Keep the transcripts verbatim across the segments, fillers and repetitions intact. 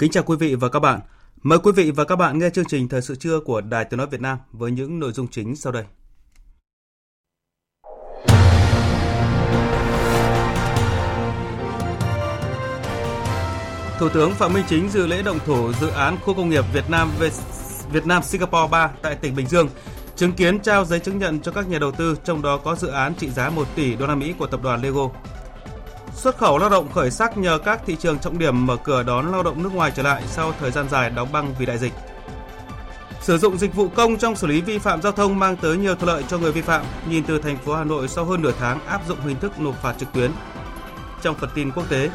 Kính chào quý vị và các bạn. Mời quý vị và các bạn nghe chương trình Thời sự trưa của Đài Tiếng nói Việt Nam với những nội dung chính sau đây. Thủ tướng Phạm Minh Chính dự lễ động thổ dự án khu công nghiệp Việt Nam Việt Nam Singapore ba tại tỉnh Bình Dương, chứng kiến trao giấy chứng nhận cho các nhà đầu tư, trong đó có dự án trị giá một tỷ đô la Mỹ của tập đoàn Lego. Xuất khẩu lao động khởi sắc nhờ các thị trường trọng điểm mở cửa đón lao động nước ngoài trở lại sau thời gian dài đóng băng vì đại dịch. Sử dụng dịch vụ công trong xử lý vi phạm giao thông mang tới nhiều thuận lợi cho người vi phạm. Nhìn từ thành phố Hà Nội sau hơn nửa tháng áp dụng hình thức nộp phạt trực tuyến. Trong phần tin quốc tế,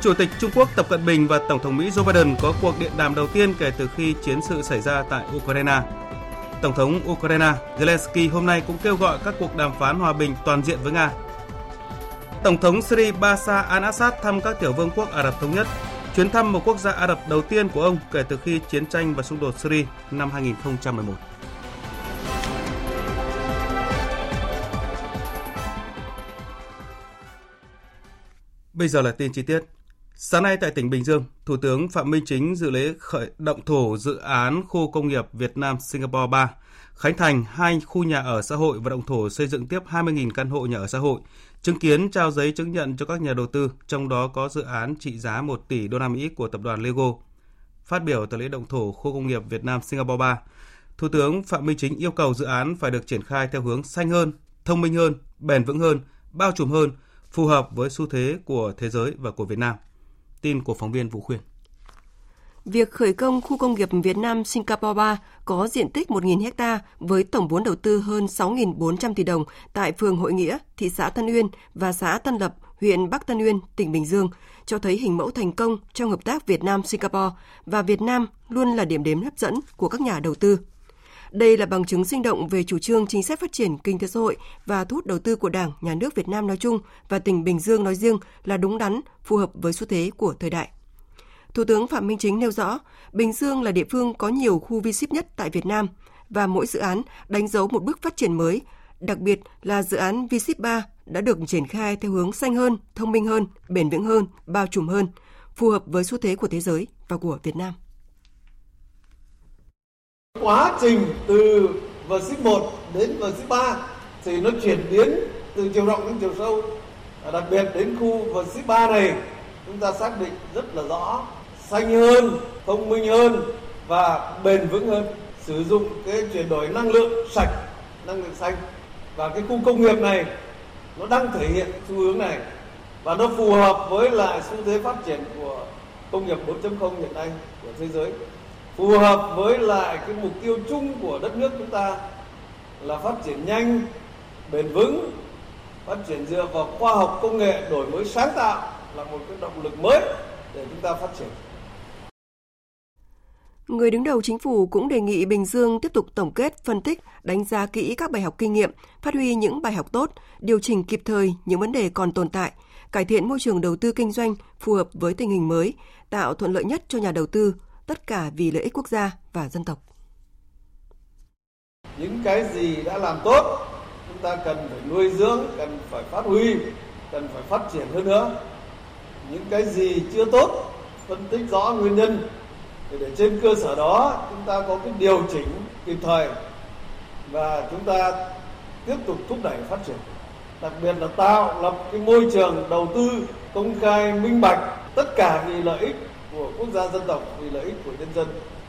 Chủ tịch Trung Quốc Tập Cận Bình và Tổng thống Mỹ Joe Biden có cuộc điện đàm đầu tiên kể từ khi chiến sự xảy ra tại Ukraine. Tổng thống Ukraine Zelensky hôm nay cũng kêu gọi các cuộc đàm phán hòa bình toàn diện với Nga. Tổng thống Syria Bashar al-Assad thăm các tiểu vương quốc Ả Rập Thống Nhất, chuyến thăm một quốc gia Ả Rập đầu tiên của ông kể từ khi chiến tranh và xung đột Syria năm hai không một một. Bây giờ là tin chi tiết. Sáng nay tại tỉnh Bình Dương, Thủ tướng Phạm Minh Chính dự lễ khởi động thổ dự án khu công nghiệp Việt Nam Singapore ba, khánh thành hai khu nhà ở xã hội và động thổ xây dựng tiếp hai mươi nghìn căn hộ nhà ở xã hội, chứng kiến trao giấy chứng nhận cho các nhà đầu tư, trong đó có dự án trị giá một tỷ đô la Mỹ của tập đoàn Lego. Phát biểu tại lễ động thổ khu công nghiệp Việt Nam Singapore ba, Thủ tướng Phạm Minh Chính yêu cầu dự án phải được triển khai theo hướng xanh hơn, thông minh hơn, bền vững hơn, bao trùm hơn, phù hợp với xu thế của thế giới và của Việt Nam. Tin của phóng viên Vũ Khuyên. Việc khởi công khu công nghiệp Việt Nam Singapore ba có diện tích một nghìn héc ta với tổng vốn đầu tư hơn sáu nghìn bốn trăm tỷ đồng tại phường Hội Nghĩa, thị xã Tân Uyên và xã Tân Lập, huyện Bắc Tân Uyên, tỉnh Bình Dương, cho thấy hình mẫu thành công trong hợp tác Việt Nam-Singapore và Việt Nam luôn là điểm đến hấp dẫn của các nhà đầu tư. Đây là bằng chứng sinh động về chủ trương chính sách phát triển kinh tế xã hội và thu hút đầu tư của Đảng, Nhà nước Việt Nam nói chung và tỉnh Bình Dương nói riêng là đúng đắn, phù hợp với xu thế của thời đại. Thủ tướng Phạm Minh Chính nêu rõ, Bình Dương là địa phương có nhiều khu vê ét i pê nhất tại Việt Nam và mỗi dự án đánh dấu một bước phát triển mới, đặc biệt là dự án vê ét i pê ba đã được triển khai theo hướng xanh hơn, thông minh hơn, bền vững hơn, bao trùm hơn, phù hợp với xu thế của thế giới và của Việt Nam. Quá trình từ vê ét i pê một đến vê ét i pê ba thì nó chuyển biến từ chiều rộng đến chiều sâu, đặc biệt đến khu vê ét i pê ba này chúng ta xác định rất là rõ, xanh hơn, thông minh hơn và bền vững hơn, sử dụng cái chuyển đổi năng lượng sạch, năng lượng xanh. Và cái khu công nghiệp này nó đang thể hiện xu hướng này và nó phù hợp với lại xu thế phát triển của công nghiệp bốn chấm không hiện nay của thế giới, phù hợp với lại cái mục tiêu chung của đất nước chúng ta là phát triển nhanh, bền vững, phát triển dựa vào khoa học công nghệ, đổi mới sáng tạo là một cái động lực mới để chúng ta phát triển. Người đứng đầu chính phủ cũng đề nghị Bình Dương tiếp tục tổng kết, phân tích, đánh giá kỹ các bài học kinh nghiệm, phát huy những bài học tốt, điều chỉnh kịp thời những vấn đề còn tồn tại, cải thiện môi trường đầu tư kinh doanh phù hợp với tình hình mới, tạo thuận lợi nhất cho nhà đầu tư, tất cả vì lợi ích quốc gia và dân tộc. Những cái gì đã làm tốt, chúng ta cần phải nuôi dưỡng, cần phải phát huy, cần phải phát triển hơn nữa. Những cái gì chưa tốt, phân tích rõ nguyên nhân để, để trên cơ sở đó chúng ta có cái điều chỉnh kịp thời và chúng ta tiếp tục thúc đẩy phát triển, đặc biệt là tạo lập cái môi trường đầu tư công khai, minh bạch, tất cả vì lợi ích của quốc gia dân tộc, vì lợi ích của nhân dân,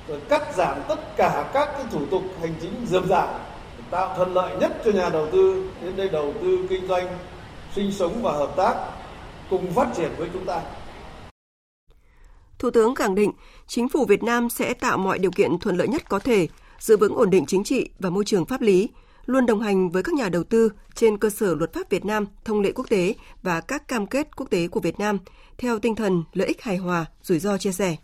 rồi cắt giảm tất cả các cái thủ tục hành chính rườm rà, tạo thuận lợi nhất cho nhà đầu tư đến đây đầu tư kinh doanh, sinh sống và hợp tác, cùng phát triển với chúng ta. Thủ tướng khẳng định, chính phủ Việt Nam sẽ tạo mọi điều kiện thuận lợi nhất có thể, giữ vững ổn định chính trị và môi trường pháp lý, luôn đồng hành với các nhà đầu tư trên cơ sở luật pháp Việt Nam, thông lệ quốc tế và các cam kết quốc tế của Việt Nam, theo tinh thần lợi ích hài hòa, rủi ro chia sẻ.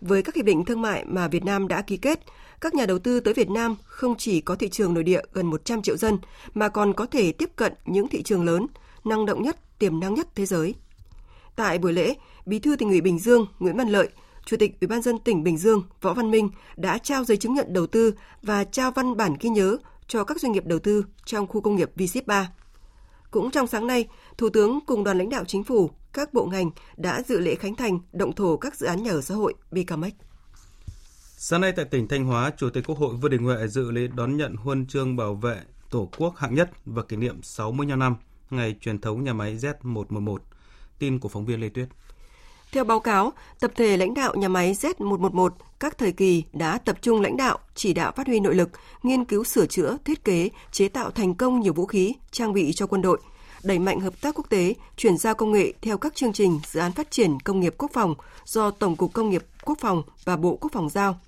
Với các hiệp định thương mại mà Việt Nam đã ký kết, các nhà đầu tư tới Việt Nam không chỉ có thị trường nội địa gần một trăm triệu dân, mà còn có thể tiếp cận những thị trường lớn, năng động nhất, tiềm năng nhất thế giới. Tại buổi lễ, Bí thư Tỉnh ủy Bình Dương Nguyễn Văn Lợi, Chủ tịch Ủy ban nhân dân tỉnh Bình Dương Võ Văn Minh đã trao giấy chứng nhận đầu tư và trao văn bản ghi nhớ cho các doanh nghiệp đầu tư trong khu công nghiệp V S I P ba. Cũng trong sáng nay, Thủ tướng cùng đoàn lãnh đạo chính phủ, các bộ ngành đã dự lễ khánh thành động thổ các dự án nhà ở xã hội Bicamex. Sáng nay tại tỉnh Thanh Hóa, Chủ tịch Quốc hội Vương Đình Huệ dự lễ đón nhận huân chương bảo vệ Tổ quốc hạng nhất và kỷ niệm sáu mươi lăm năm ngày truyền thống nhà máy Z một một một. Tin của phóng viên Lê Tuyết. Theo báo cáo, tập thể lãnh đạo nhà máy Z một một một các thời kỳ đã tập trung lãnh đạo, chỉ đạo phát huy nội lực, nghiên cứu sửa chữa, thiết kế, chế tạo thành công nhiều vũ khí, trang bị cho quân đội, đẩy mạnh hợp tác quốc tế, chuyển giao công nghệ theo các chương trình dự án phát triển công nghiệp quốc phòng do Tổng cục Công nghiệp Quốc phòng và Bộ Quốc phòng giao.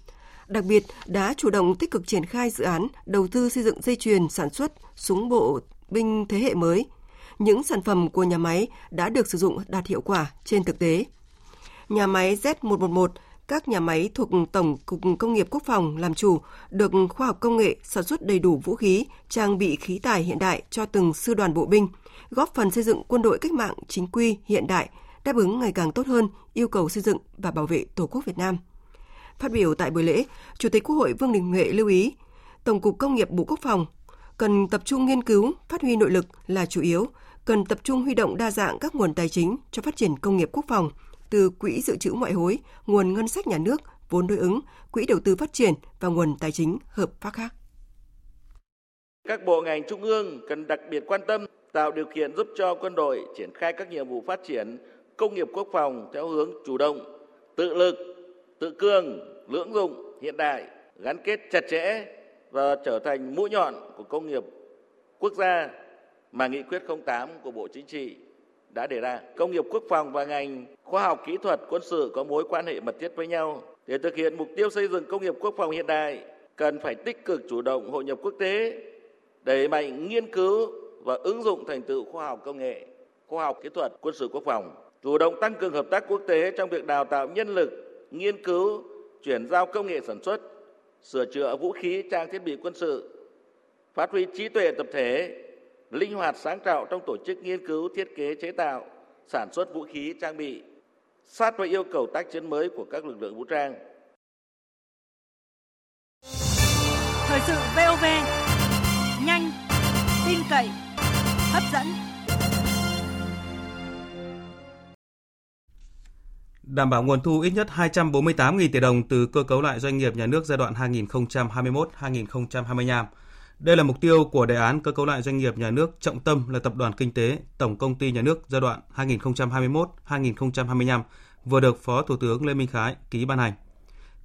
Đặc biệt, đã chủ động tích cực triển khai dự án đầu tư xây dựng dây chuyền sản xuất súng bộ binh thế hệ mới. Những sản phẩm của nhà máy đã được sử dụng đạt hiệu quả trên thực tế. Nhà máy Z một một một, các nhà máy thuộc Tổng cục Công nghiệp Quốc phòng làm chủ, được khoa học công nghệ sản xuất đầy đủ vũ khí, trang bị khí tài hiện đại cho từng sư đoàn bộ binh, góp phần xây dựng quân đội cách mạng chính quy hiện đại, đáp ứng ngày càng tốt hơn yêu cầu xây dựng và bảo vệ Tổ quốc Việt Nam. Phát biểu tại buổi lễ, Chủ tịch Quốc hội Vương Đình Huệ lưu ý, Tổng cục Công nghiệp Bộ Quốc phòng cần tập trung nghiên cứu, phát huy nội lực là chủ yếu, cần tập trung huy động đa dạng các nguồn tài chính cho phát triển công nghiệp quốc phòng, từ quỹ dự trữ ngoại hối, nguồn ngân sách nhà nước, vốn đối ứng, quỹ đầu tư phát triển và nguồn tài chính hợp pháp khác. Các bộ ngành trung ương cần đặc biệt quan tâm tạo điều kiện giúp cho quân đội triển khai các nhiệm vụ phát triển công nghiệp quốc phòng theo hướng chủ động, tự lực, tự cường, lưỡng dụng, hiện đại, gắn kết chặt chẽ và trở thành mũi nhọn của công nghiệp quốc gia mà nghị quyết không tám của Bộ Chính trị đã đề ra. Công nghiệp quốc phòng và ngành khoa học kỹ thuật quân sự có mối quan hệ mật thiết với nhau. Để thực hiện mục tiêu xây dựng công nghiệp quốc phòng hiện đại, cần phải tích cực chủ động hội nhập quốc tế, đẩy mạnh nghiên cứu và ứng dụng thành tựu khoa học công nghệ, khoa học kỹ thuật quân sự quốc phòng, chủ động tăng cường hợp tác quốc tế trong việc đào tạo nhân lực, nghiên cứu, chuyển giao công nghệ sản xuất, sửa chữa vũ khí, trang thiết bị quân sự, phát huy trí tuệ tập thể, linh hoạt sáng tạo trong tổ chức nghiên cứu, thiết kế, chế tạo, sản xuất vũ khí, trang bị, sát với yêu cầu tác chiến mới của các lực lượng vũ trang. Thời sự vê o vê, nhanh, tin cậy, hấp dẫn. Đảm bảo nguồn thu ít nhất hai trăm bốn mươi tám nghìn tỷ đồng từ cơ cấu lại doanh nghiệp nhà nước giai đoạn hai nghìn không trăm hai mươi mốt đến hai nghìn không trăm hai mươi lăm. Đây là mục tiêu của đề án cơ cấu lại doanh nghiệp nhà nước trọng tâm là Tập đoàn Kinh tế Tổng Công ty Nhà nước giai đoạn hai nghìn không trăm hai mươi mốt đến hai nghìn không trăm hai mươi lăm vừa được Phó Thủ tướng Lê Minh Khái ký ban hành.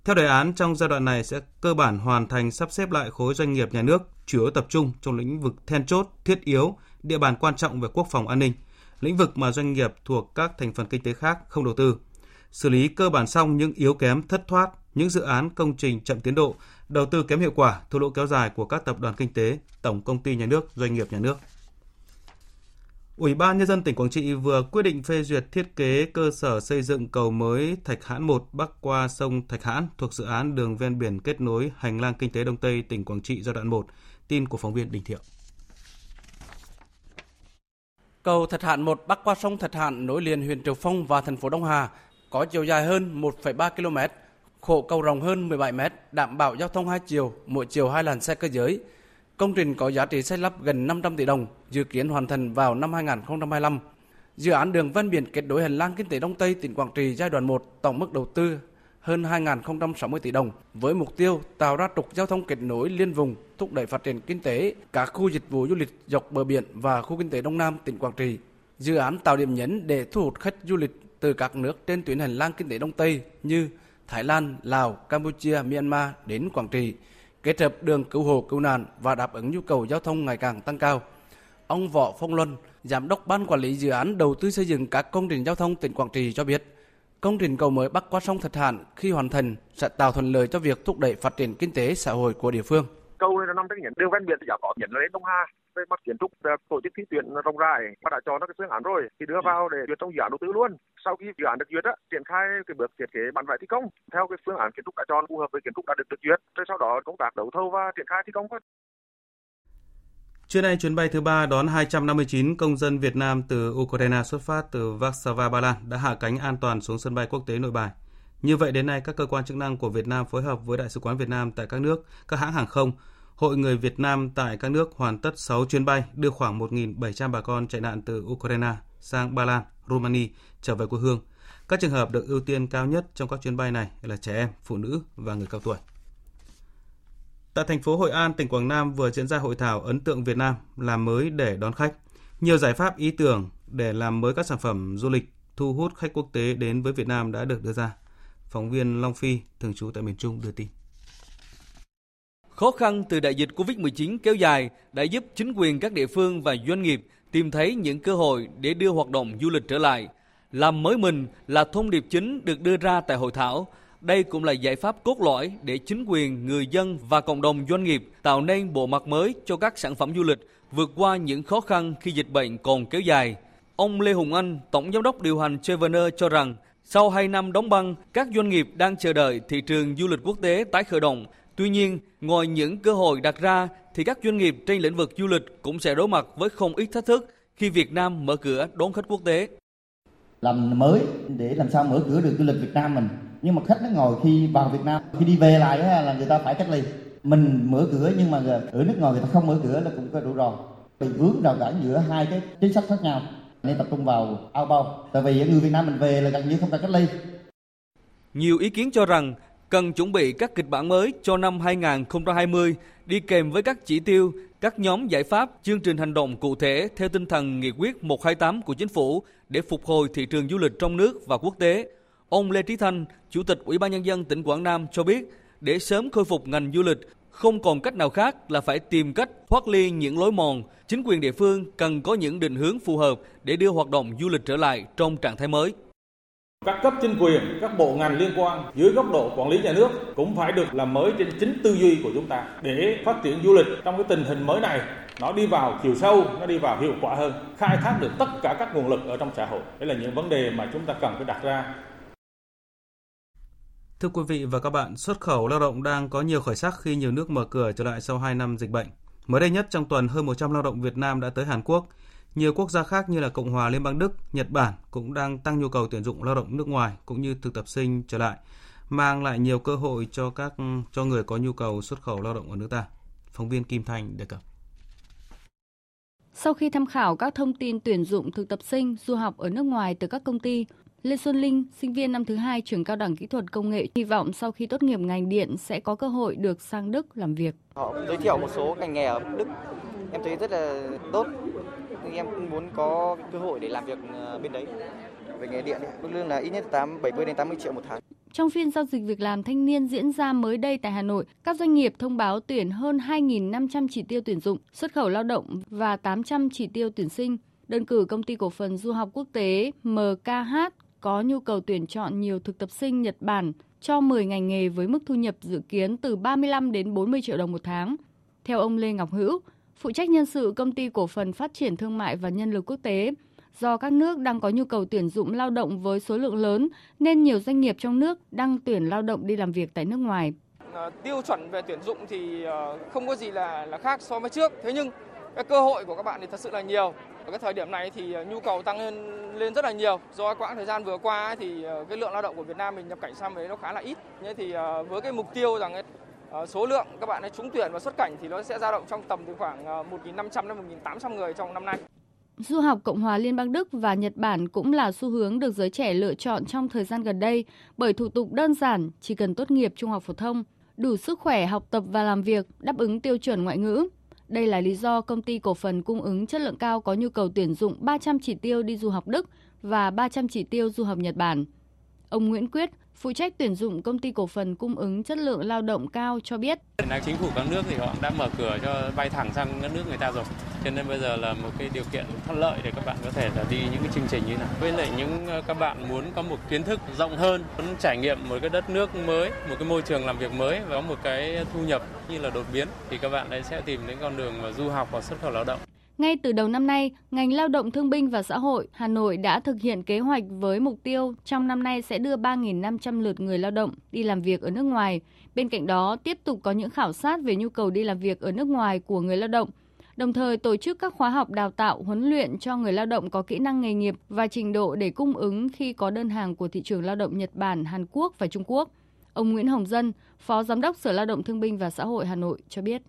Theo đề án, trong giai đoạn này sẽ cơ bản hoàn thành sắp xếp lại khối doanh nghiệp nhà nước, chủ yếu tập trung trong lĩnh vực then chốt, thiết yếu, địa bàn quan trọng về quốc phòng an ninh, lĩnh vực mà doanh nghiệp thuộc các thành phần kinh tế khác không đầu tư. Xử lý cơ bản xong những yếu kém thất thoát, những dự án công trình chậm tiến độ, đầu tư kém hiệu quả, thua lỗ kéo dài của các tập đoàn kinh tế, tổng công ty nhà nước, doanh nghiệp nhà nước. Ủy ban nhân dân tỉnh Quảng Trị vừa quyết định phê duyệt thiết kế cơ sở xây dựng cầu mới Thạch Hãn một bắc qua sông Thạch Hãn thuộc dự án đường ven biển kết nối hành lang kinh tế Đông Tây tỉnh Quảng Trị giai đoạn một. Tin của phóng viên Đình Thiệu. Cầu Thạch Hãn một bắc qua sông Thạch Hãn nối liền huyện Triệu Phong và thành phố Đông Hà, có chiều dài hơn một phẩy ba ki lô mét. Khổ cầu rộng hơn mười bảy mét, đảm bảo giao thông hai chiều, mỗi chiều hai làn xe cơ giới. Công trình có giá trị xây lắp gần năm trăm tỷ đồng, dự kiến hoàn thành vào năm hai nghìn không trăm hai mươi lăm. Dự án đường ven biển kết nối hành lang kinh tế Đông Tây tỉnh Quảng Trị giai đoạn một, tổng mức đầu tư hơn hai nghìn không trăm sáu mươi tỷ đồng, với mục tiêu tạo ra trục giao thông kết nối liên vùng, thúc đẩy phát triển kinh tế các khu dịch vụ du lịch dọc bờ biển và khu kinh tế Đông Nam tỉnh Quảng Trị. Dự án tạo điểm nhấn để thu hút khách du lịch từ các nước trên tuyến hành lang kinh tế Đông Tây như Thái Lan, Lào, Campuchia, Myanmar đến Quảng Trị, kết hợp đường cứu hộ cứu nạn và đáp ứng nhu cầu giao thông ngày càng tăng cao. Ông Võ Phong Luân, Giám đốc Ban Quản lý Dự án Đầu tư xây dựng các công trình giao thông tỉnh Quảng Trị cho biết, công trình cầu mới bắc qua sông Thạch Hãn khi hoàn thành sẽ tạo thuận lợi cho việc thúc đẩy phát triển kinh tế xã hội của địa phương. Cầu này là nằm trên những đường ven biển thì có biển lên Đông Hà. Về mặt kiến trúc tổ chức thi tuyển rộng rãi và đã chọn các phương án rồi thì đưa vào để duyệt trong dự án đầu tư luôn. Sau khi dự án được duyệt á, triển khai cái bước thiết kế bản vẽ thi công theo cái phương án kiến trúc đã chọn phù hợp với kiến trúc đã được được duyệt. Rồi sau đó công tác đấu thầu và triển khai thi công. Trưa nay, chuyến bay thứ ba đón hai trăm năm mươi chín công dân Việt Nam từ Ukraine xuất phát từ Warsaw, Ba Lan đã hạ cánh an toàn xuống sân bay quốc tế Nội Bài. Như vậy, đến nay, các cơ quan chức năng của Việt Nam phối hợp với Đại sứ quán Việt Nam tại các nước, các hãng hàng không, Hội người Việt Nam tại các nước hoàn tất sáu chuyến bay đưa khoảng một nghìn bảy trăm bà con chạy nạn từ Ukraine sang Ba Lan, Romania trở về quê hương. Các trường hợp được ưu tiên cao nhất trong các chuyến bay này là trẻ em, phụ nữ và người cao tuổi. Tại thành phố Hội An, tỉnh Quảng Nam vừa diễn ra hội thảo Ấn tượng Việt Nam làm mới để đón khách. Nhiều giải pháp ý tưởng để làm mới các sản phẩm du lịch thu hút khách quốc tế đến với Việt Nam đã được đưa ra. Phóng viên Long Phi, thường trú tại miền Trung đưa tin. Khó khăn từ đại dịch covid mười chín kéo dài đã giúp chính quyền các địa phương và doanh nghiệp tìm thấy những cơ hội để đưa hoạt động du lịch trở lại. Làm mới mình là thông điệp chính được đưa ra tại hội thảo. Đây cũng là giải pháp cốt lõi để chính quyền, người dân và cộng đồng doanh nghiệp tạo nên bộ mặt mới cho các sản phẩm du lịch vượt qua những khó khăn khi dịch bệnh còn kéo dài. Ông Lê Hùng Anh, Tổng Giám đốc điều hành Cheverner cho rằng, sau hai năm đóng băng, các doanh nghiệp đang chờ đợi thị trường du lịch quốc tế tái khởi động. Tuy nhiên, ngoài những cơ hội đặt ra thì các doanh nghiệp trên lĩnh vực du lịch cũng sẽ đối mặt với không ít thách thức khi Việt Nam mở cửa đón khách quốc tế. Làm mới để làm sao mở cửa được du lịch Việt Nam mình. Nhưng mà khách nước ngoài khi vào Việt Nam, khi đi về lại là người ta phải cách ly. Mình mở cửa nhưng mà ở nước ngoài người ta không mở cửa là cũng có rủi ro. Bị vướng rào cản giữa hai cái chính sách khác nhau nên tập trung vào outbound. Tại vì người Việt Nam mình về là gần như không cần cách ly. Nhiều ý kiến cho rằng cần chuẩn bị các kịch bản mới cho năm hai không hai không đi kèm với các chỉ tiêu, các nhóm giải pháp, chương trình hành động cụ thể theo tinh thần nghị quyết một hai tám của Chính phủ để phục hồi thị trường du lịch trong nước và quốc tế. Ông Lê Trí Thanh, Chủ tịch Ủy ban Nhân dân tỉnh Quảng Nam cho biết, để sớm khôi phục ngành du lịch, không còn cách nào khác là phải tìm cách thoát ly những lối mòn. Chính quyền địa phương cần có những định hướng phù hợp để đưa hoạt động du lịch trở lại trong trạng thái mới. Các cấp chính quyền, các bộ ngành liên quan dưới góc độ quản lý nhà nước cũng phải được làm mới trên chính tư duy của chúng ta để phát triển du lịch trong cái tình hình mới này. Nó đi vào chiều sâu, nó đi vào hiệu quả hơn, khai thác được tất cả các nguồn lực ở trong xã hội. Đấy là những vấn đề mà chúng ta cần phải đặt ra. Thưa quý vị và các bạn, xuất khẩu lao động đang có nhiều khởi sắc khi nhiều nước mở cửa trở lại sau hai năm dịch bệnh. Mới đây nhất trong tuần, hơn một trăm lao động Việt Nam đã tới Hàn Quốc. Nhiều quốc gia khác như là Cộng hòa Liên bang Đức, Nhật Bản cũng đang tăng nhu cầu tuyển dụng lao động nước ngoài cũng như thực tập sinh trở lại, mang lại nhiều cơ hội cho các cho người có nhu cầu xuất khẩu lao động ở nước ta. Phóng viên Kim Thành đề cập. Sau khi tham khảo các thông tin tuyển dụng thực tập sinh, du học ở nước ngoài từ các công ty, Lê Xuân Linh, sinh viên năm thứ hai trường Cao đẳng Kỹ thuật Công nghệ, hy vọng sau khi tốt nghiệp ngành điện sẽ có cơ hội được sang Đức làm việc. Họ giới thiệu một số ngành nghề ở Đức, em thấy rất là tốt. Em cũng muốn có cơ hội để làm việc bên đấy. Về nghề điện, mức lương là ít nhất bảy mươi đến tám mươi triệu một tháng. Trong phiên giao dịch việc làm thanh niên diễn ra mới đây tại Hà Nội, các doanh nghiệp thông báo tuyển hơn hai nghìn năm trăm chỉ tiêu tuyển dụng, xuất khẩu lao động và tám trăm chỉ tiêu tuyển sinh. Đơn cử công ty cổ phần du học quốc tế em ca hát có nhu cầu tuyển chọn nhiều thực tập sinh Nhật Bản cho mười ngành nghề với mức thu nhập dự kiến từ ba mươi lăm đến bốn mươi triệu đồng một tháng. Theo ông Lê Ngọc Hữu, phụ trách nhân sự công ty cổ phần phát triển thương mại và nhân lực quốc tế, do các nước đang có nhu cầu tuyển dụng lao động với số lượng lớn nên nhiều doanh nghiệp trong nước đang tuyển lao động đi làm việc tại nước ngoài. Tiêu chuẩn về tuyển dụng thì không có gì là là khác so với trước, thế nhưng cái cơ hội của các bạn thì thật sự là nhiều. Ở cái thời điểm này thì nhu cầu tăng lên lên rất là nhiều. Do quãng thời gian vừa qua thì cái lượng lao động của Việt Nam mình nhập cảnh sang đấy nó khá là ít. Thế thì với cái mục tiêu rằng số lượng các bạn ấy trúng tuyển và xuất cảnh thì nó sẽ dao động trong tầm từ khoảng một nghìn năm trăm đến một nghìn tám trăm người trong năm nay. Du học Cộng hòa Liên bang Đức và Nhật Bản cũng là xu hướng được giới trẻ lựa chọn trong thời gian gần đây bởi thủ tục đơn giản, chỉ cần tốt nghiệp trung học phổ thông, đủ sức khỏe học tập và làm việc, đáp ứng tiêu chuẩn ngoại ngữ. Đây là lý do công ty cổ phần cung ứng chất lượng cao có nhu cầu tuyển dụng ba trăm chỉ tiêu đi du học Đức và ba trăm chỉ tiêu du học Nhật Bản. Ông Nguyễn Quyết, phụ trách tuyển dụng công ty cổ phần cung ứng chất lượng lao động cao cho biết. Chính phủ các nước thì họ đã mở cửa cho bay thẳng sang các nước người ta rồi. Cho nên bây giờ là một cái điều kiện thuận lợi để các bạn có thể là đi những cái chương trình như này. Với lại những các bạn muốn có một kiến thức rộng hơn, muốn trải nghiệm một cái đất nước mới, một cái môi trường làm việc mới và có một cái thu nhập như là đột biến thì các bạn ấy sẽ tìm đến con đường mà du học và xuất khẩu lao động. Ngay từ đầu năm nay, ngành Lao động Thương binh và Xã hội Hà Nội đã thực hiện kế hoạch với mục tiêu trong năm nay sẽ đưa ba nghìn năm trăm lượt người lao động đi làm việc ở nước ngoài. Bên cạnh đó, tiếp tục có những khảo sát về nhu cầu đi làm việc ở nước ngoài của người lao động, đồng thời tổ chức các khóa học đào tạo huấn luyện cho người lao động có kỹ năng nghề nghiệp và trình độ để cung ứng khi có đơn hàng của thị trường lao động Nhật Bản, Hàn Quốc và Trung Quốc. Ông Nguyễn Hồng Dân, Phó Giám đốc Sở Lao động Thương binh và Xã hội Hà Nội cho biết.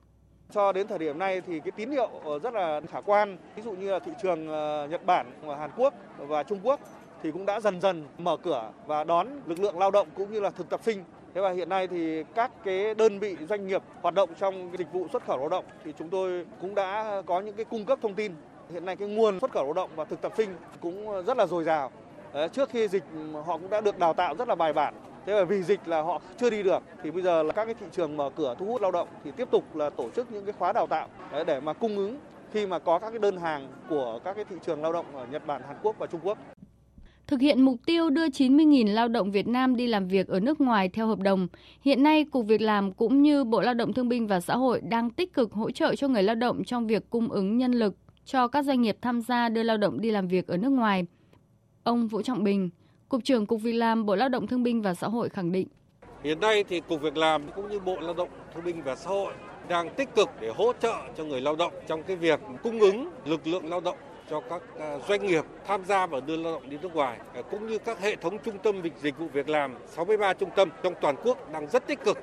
Cho đến thời điểm này thì cái tín hiệu rất là khả quan, ví dụ như là thị trường Nhật Bản, Hàn Quốc và Trung Quốc thì cũng đã dần dần mở cửa và đón lực lượng lao động cũng như là thực tập sinh. Thế và hiện nay thì các cái đơn vị doanh nghiệp hoạt động trong dịch vụ xuất khẩu lao động thì chúng tôi cũng đã có những cái cung cấp thông tin. Hiện nay cái nguồn xuất khẩu lao động và thực tập sinh cũng rất là dồi dào. Trước khi dịch họ cũng đã được đào tạo rất là bài bản. Thế mà vì dịch là họ chưa đi được thì bây giờ là các cái thị trường mở cửa thu hút lao động thì tiếp tục là tổ chức những cái khóa đào tạo để mà cung ứng khi mà có các cái đơn hàng của các cái thị trường lao động ở Nhật Bản, Hàn Quốc và Trung Quốc. Thực hiện mục tiêu đưa chín mươi nghìn lao động Việt Nam đi làm việc ở nước ngoài theo hợp đồng, hiện nay Cục Việc làm cũng như Bộ Lao động Thương binh và Xã hội đang tích cực hỗ trợ cho người lao động trong việc cung ứng nhân lực cho các doanh nghiệp tham gia đưa lao động đi làm việc ở nước ngoài. Ông Vũ Trọng Bình, Cục trưởng Cục Việc làm, Bộ Lao động Thương binh và Xã hội khẳng định. Hiện nay thì Cục Việc làm cũng như Bộ Lao động Thương binh và Xã hội đang tích cực để hỗ trợ cho người lao động trong cái việc cung ứng lực lượng lao động cho các doanh nghiệp tham gia và đưa lao động đi nước ngoài, cũng như các hệ thống trung tâm dịch vụ việc làm, sáu mươi ba trung tâm trong toàn quốc đang rất tích cực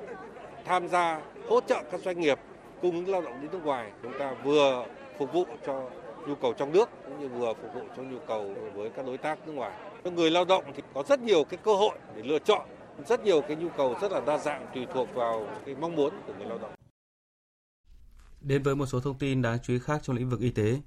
tham gia hỗ trợ các doanh nghiệp cung ứng lao động đi nước ngoài. Chúng ta vừa phục vụ cho nhu cầu trong nước cũng như vừa phục vụ cho nhu cầu với các đối tác nước ngoài. Người lao động thì có rất nhiều cái cơ hội để lựa chọn, rất nhiều cái nhu cầu rất là đa dạng tùy thuộc vào cái mong muốn của người lao động. Đến với một số thông tin đáng chú ý khác trong lĩnh vực y tế.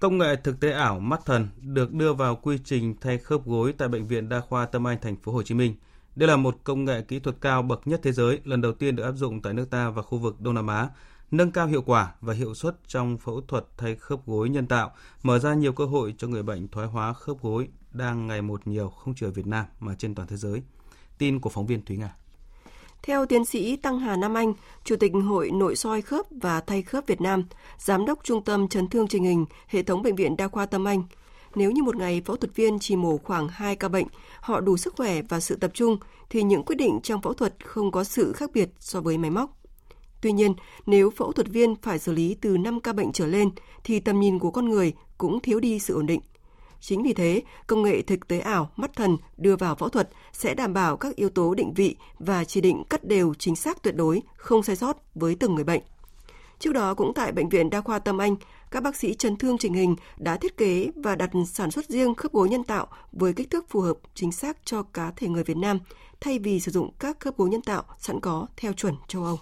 Công nghệ thực tế ảo mắt thần được đưa vào quy trình thay khớp gối tại Bệnh viện Đa khoa Tâm Anh, thành phố Hồ Chí Minh. Đây là một công nghệ kỹ thuật cao bậc nhất thế giới, lần đầu tiên được áp dụng tại nước ta và khu vực Đông Nam Á, nâng cao hiệu quả và hiệu suất trong phẫu thuật thay khớp gối nhân tạo, mở ra nhiều cơ hội cho người bệnh thoái hóa khớp gối đang ngày một nhiều không chỉ ở Việt Nam mà trên toàn thế giới. Tin của phóng viên Thúy Nga. Theo tiến sĩ Tăng Hà Nam Anh, Chủ tịch Hội Nội soi khớp và thay khớp Việt Nam, Giám đốc Trung tâm Chấn thương Chỉnh hình, hệ thống Bệnh viện Đa khoa Tâm Anh, nếu như một ngày phẫu thuật viên chỉ mổ khoảng hai ca bệnh, họ đủ sức khỏe và sự tập trung, thì những quyết định trong phẫu thuật không có sự khác biệt so với máy móc. Tuy nhiên, nếu phẫu thuật viên phải xử lý từ năm ca bệnh trở lên, thì tầm nhìn của con người cũng thiếu đi sự ổn định. Chính vì thế, công nghệ thực tế ảo, mắt thần đưa vào phẫu thuật sẽ đảm bảo các yếu tố định vị và chỉ định cắt đều chính xác tuyệt đối, không sai sót với từng người bệnh. Trước đó cũng tại Bệnh viện Đa khoa Tâm Anh, các bác sĩ chấn thương chỉnh hình đã thiết kế và đặt sản xuất riêng khớp gối nhân tạo với kích thước phù hợp chính xác cho cá thể người Việt Nam, thay vì sử dụng các khớp gối nhân tạo sẵn có theo chuẩn châu Âu.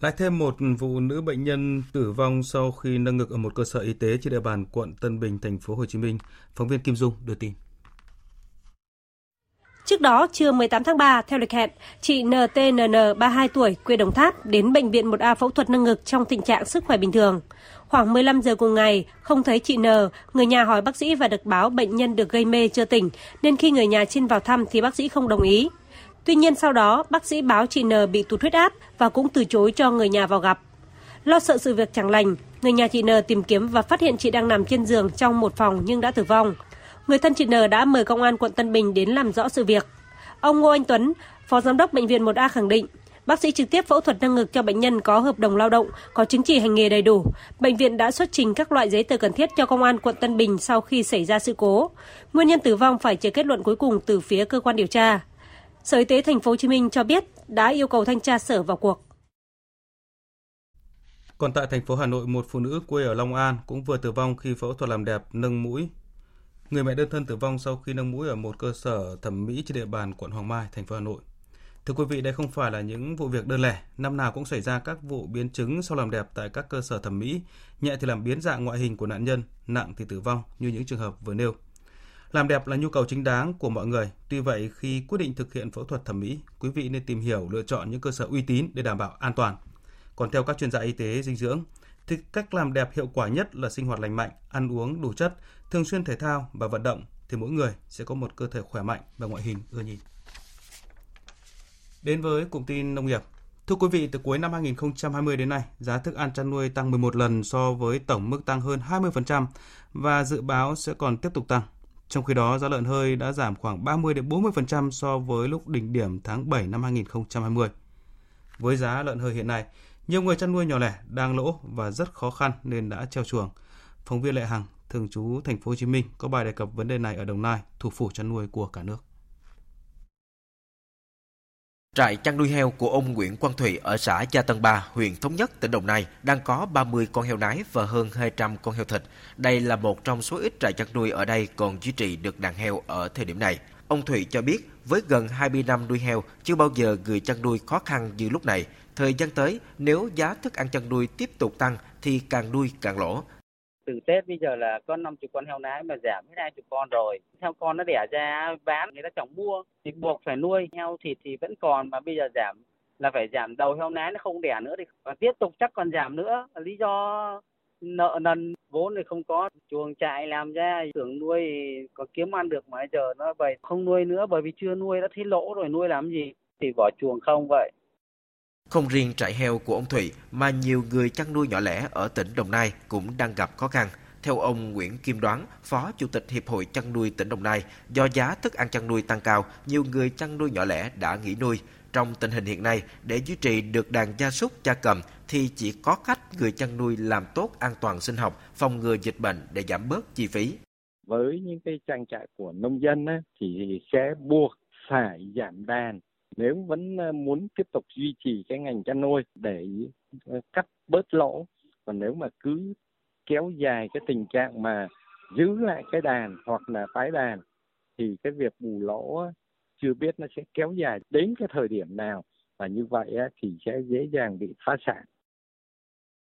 Lại thêm một vụ nữ bệnh nhân tử vong sau khi nâng ngực ở một cơ sở y tế trên địa bàn quận Tân Bình, thành phố Hồ Chí Minh. Phóng viên Kim Dung đưa tin. Trước đó, trưa mười tám tháng ba, theo lịch hẹn, chị en tê en en, ba mươi hai tuổi, quê Đồng Tháp, đến bệnh viện một A phẫu thuật nâng ngực trong tình trạng sức khỏe bình thường. Khoảng mười lăm giờ cùng ngày, không thấy chị N, người nhà hỏi bác sĩ và được báo bệnh nhân được gây mê chưa tỉnh, nên khi người nhà xin vào thăm thì bác sĩ không đồng ý. Tuy nhiên sau đó, bác sĩ báo chị N bị tụt huyết áp và cũng từ chối cho người nhà vào gặp. Lo sợ sự việc chẳng lành, người nhà chị N tìm kiếm và phát hiện chị đang nằm trên giường trong một phòng nhưng đã tử vong. Người thân chị N đã mời công an quận Tân Bình đến làm rõ sự việc. Ông Ngô Anh Tuấn, Phó Giám đốc Bệnh viện một A khẳng định, bác sĩ trực tiếp phẫu thuật nâng ngực cho bệnh nhân có hợp đồng lao động, có chứng chỉ hành nghề đầy đủ. Bệnh viện đã xuất trình các loại giấy tờ cần thiết cho công an quận Tân Bình sau khi xảy ra sự cố. Nguyên nhân tử vong phải chờ kết luận cuối cùng từ phía cơ quan điều tra. Sở Y tế Thành phố Hồ Chí Minh cho biết đã yêu cầu thanh tra sở vào cuộc. Còn tại thành phố Hà Nội, một phụ nữ quê ở Long An cũng vừa tử vong khi phẫu thuật làm đẹp nâng mũi. Người mẹ đơn thân tử vong sau khi nâng mũi ở một cơ sở thẩm mỹ trên địa bàn quận Hoàng Mai, thành phố Hà Nội. Thưa quý vị, đây không phải là những vụ việc đơn lẻ. Năm nào cũng xảy ra các vụ biến chứng sau làm đẹp tại các cơ sở thẩm mỹ, nhẹ thì làm biến dạng ngoại hình của nạn nhân, nặng thì tử vong như những trường hợp vừa nêu. Làm đẹp là nhu cầu chính đáng của mọi người. Tuy vậy, khi quyết định thực hiện phẫu thuật thẩm mỹ, quý vị nên tìm hiểu, lựa chọn những cơ sở uy tín để đảm bảo an toàn. Còn theo các chuyên gia y tế dinh dưỡng, thì cách làm đẹp hiệu quả nhất là sinh hoạt lành mạnh, ăn uống đủ chất, thường xuyên thể thao và vận động thì mỗi người sẽ có một cơ thể khỏe mạnh và ngoại hình ưa nhìn. Đến với cụm tin nông nghiệp. Thưa quý vị, từ cuối năm hai không hai không đến nay, giá thức ăn chăn nuôi tăng mười một lần so với tổng mức tăng hơn hai mươi phần trăm và dự báo sẽ còn tiếp tục tăng. Trong khi đó, giá lợn hơi đã giảm khoảng ba mươi đến bốn mươi phần trăm so với lúc đỉnh điểm tháng bảy năm hai không hai không. Với giá lợn hơi hiện nay, nhiều người chăn nuôi nhỏ lẻ đang lỗ và rất khó khăn nên đã treo chuồng. Phóng viên Lệ Hằng, thường trú thành phố Hồ Chí Minh có bài đề cập vấn đề này ở Đồng Nai, thủ phủ chăn nuôi của cả nước. Trại chăn nuôi heo của ông Nguyễn Quang Thụy ở xã Gia Tân Ba, huyện Thống Nhất, tỉnh Đồng Nai đang có ba mươi con heo nái và hơn hai trăm con heo thịt. Đây là một trong số ít trại chăn nuôi ở đây còn duy trì được đàn heo ở thời điểm này. Ông Thụy cho biết, với gần hai mươi năm nuôi heo, chưa bao giờ người chăn nuôi khó khăn như lúc này. Thời gian tới, nếu giá thức ăn chăn nuôi tiếp tục tăng thì càng nuôi càng lỗ. Từ Tết bây giờ là có năm mươi con heo nái mà giảm hết hai mươi con rồi. Heo con nó đẻ ra bán, người ta chẳng mua, thì buộc phải nuôi. Heo thịt thì vẫn còn mà bây giờ giảm là phải giảm đầu heo nái nó không đẻ nữa thì và tiếp tục chắc còn giảm nữa. Lý do nợ nần vốn thì không có, chuồng trại làm ra tưởng nuôi còn kiếm ăn được mà bây giờ nó vậy không nuôi nữa bởi vì chưa nuôi đã thấy lỗ rồi nuôi làm gì thì bỏ chuồng không vậy. Không riêng trại heo của ông Thụy mà nhiều người chăn nuôi nhỏ lẻ ở tỉnh Đồng Nai cũng đang gặp khó khăn. Theo ông Nguyễn Kim Đoán, Phó Chủ tịch Hiệp hội Chăn nuôi tỉnh Đồng Nai, do giá thức ăn chăn nuôi tăng cao, nhiều người chăn nuôi nhỏ lẻ đã nghỉ nuôi. Trong tình hình hiện nay, để duy trì được đàn gia súc gia cầm thì chỉ có cách người chăn nuôi làm tốt an toàn sinh học, phòng ngừa dịch bệnh để giảm bớt chi phí. Với những cái trang trại của nông dân ấy, thì sẽ buộc phải giảm đàn. Nếu vẫn muốn tiếp tục duy trì cái ngành chăn nuôi để cắt bớt lỗ, còn nếu mà cứ kéo dài cái tình trạng mà giữ lại cái đàn hoặc là tái đàn thì cái việc bù lỗ chưa biết nó sẽ kéo dài đến cái thời điểm nào và như vậy thì sẽ dễ dàng bị phá sản.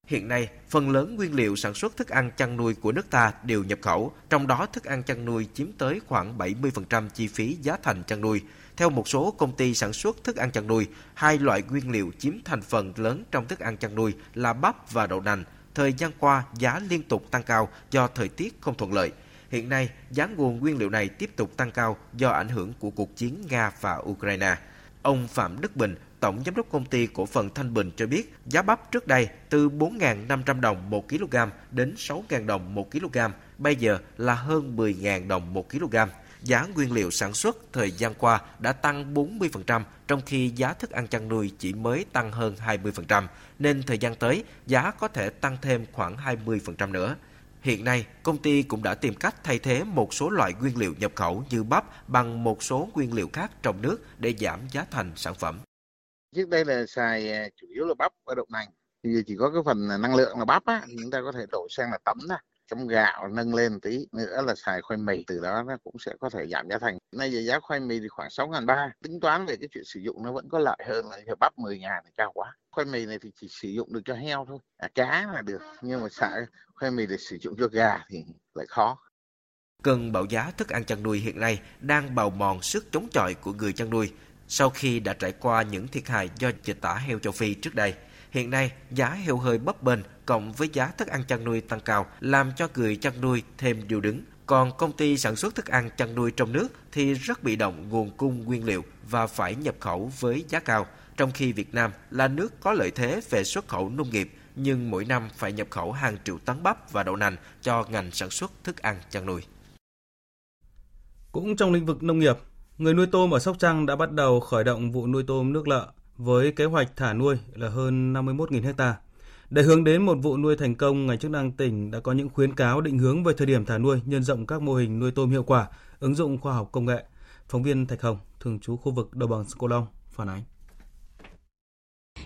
Hiện nay, phần lớn nguyên liệu sản xuất thức ăn chăn nuôi của nước ta đều nhập khẩu, trong đó thức ăn chăn nuôi chiếm tới khoảng bảy mươi phần trăm chi phí giá thành chăn nuôi. Theo một số công ty sản xuất thức ăn chăn nuôi, hai loại nguyên liệu chiếm thành phần lớn trong thức ăn chăn nuôi là bắp và đậu nành. Thời gian qua, giá liên tục tăng cao do thời tiết không thuận lợi. Hiện nay, giá nguồn nguyên liệu này tiếp tục tăng cao do ảnh hưởng của cuộc chiến Nga và Ukraine. Ông Phạm Đức Bình, Tổng Giám đốc Công ty Cổ phần Thanh Bình cho biết giá bắp trước đây từ bốn nghìn năm trăm đồng một kg đến sáu nghìn đồng một kg, bây giờ là hơn mười nghìn đồng một kg. Giá nguyên liệu sản xuất thời gian qua đã tăng bốn mươi phần trăm, trong khi giá thức ăn chăn nuôi chỉ mới tăng hơn hai mươi phần trăm, nên thời gian tới giá có thể tăng thêm khoảng hai mươi phần trăm nữa. Hiện nay, công ty cũng đã tìm cách thay thế một số loại nguyên liệu nhập khẩu như bắp bằng một số nguyên liệu khác trong nước để giảm giá thành sản phẩm. Trước đây là xài chủ yếu là bắp và đậu nành, thì chỉ có cái phần năng lượng là bắp á, chúng ta có thể đổi sang là tấm ra, trong gạo nâng lên tí nữa là xài khoai mì, từ đó nó cũng sẽ có thể giảm giá thành. Nay giờ giá khoai mì thì khoảng sáu nghìn ba trăm, tính toán về cái chuyện sử dụng nó vẫn có lợi hơn là bắp mười nghìn thì cao quá. Khoai mì này thì chỉ sử dụng được cho heo thôi, à, cá là được, nhưng mà xài khoai mì để sử dụng cho gà thì lại khó. Cơn bão giá thức ăn chăn nuôi hiện nay đang bào mòn sức chống chọi của người chăn nuôi. Sau khi đã trải qua những thiệt hại do dịch tả heo châu Phi trước đây, hiện nay giá heo hơi bấp bênh cộng với giá thức ăn chăn nuôi tăng cao làm cho người chăn nuôi thêm điều đứng. Còn công ty sản xuất thức ăn chăn nuôi trong nước thì rất bị động nguồn cung nguyên liệu và phải nhập khẩu với giá cao. Trong khi Việt Nam là nước có lợi thế về xuất khẩu nông nghiệp nhưng mỗi năm phải nhập khẩu hàng triệu tấn bắp và đậu nành cho ngành sản xuất thức ăn chăn nuôi. Cũng trong lĩnh vực nông nghiệp, người nuôi tôm ở Sóc Trăng đã bắt đầu khởi động vụ nuôi tôm nước lợ với kế hoạch thả nuôi là hơn năm mươi mốt nghìn ha. Để hướng đến một vụ nuôi thành công, ngành chức năng tỉnh đã có những khuyến cáo định hướng về thời điểm thả nuôi, nhân rộng các mô hình nuôi tôm hiệu quả, ứng dụng khoa học công nghệ. Phóng viên Thạch Hồng, thường trú khu vực Đồng bằng Sông Cửu Long phản ánh.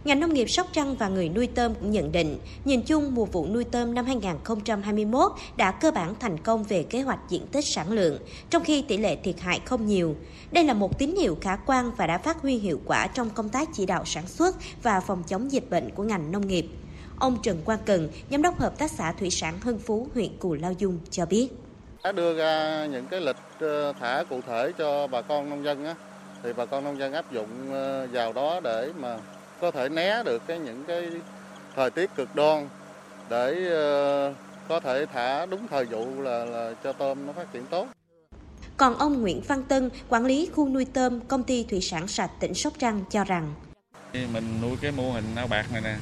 Ngành nông nghiệp Sóc Trăng và người nuôi tôm cũng nhận định, nhìn chung mùa vụ nuôi tôm năm hai không hai mốt đã cơ bản thành công về kế hoạch diện tích sản lượng, trong khi tỷ lệ thiệt hại không nhiều. Đây là một tín hiệu khả quan và đã phát huy hiệu quả trong công tác chỉ đạo sản xuất và phòng chống dịch bệnh của ngành nông nghiệp. Ông Trần Quang Cần, Giám đốc Hợp tác xã Thủy sản Hưng Phú, huyện Cù Lao Dung cho biết. Đã đưa ra những cái lịch thả cụ thể cho bà con nông dân, á, thì bà con nông dân áp dụng vào đó để mà có thể né được cái những cái thời tiết cực đoan để có thể thả đúng thời vụ là, là cho tôm nó phát triển tốt. Còn ông Nguyễn Văn Tân, quản lý khu nuôi tôm, công ty thủy sản sạch tỉnh Sóc Trăng cho rằng mình nuôi cái mô hình ao bạc này nè,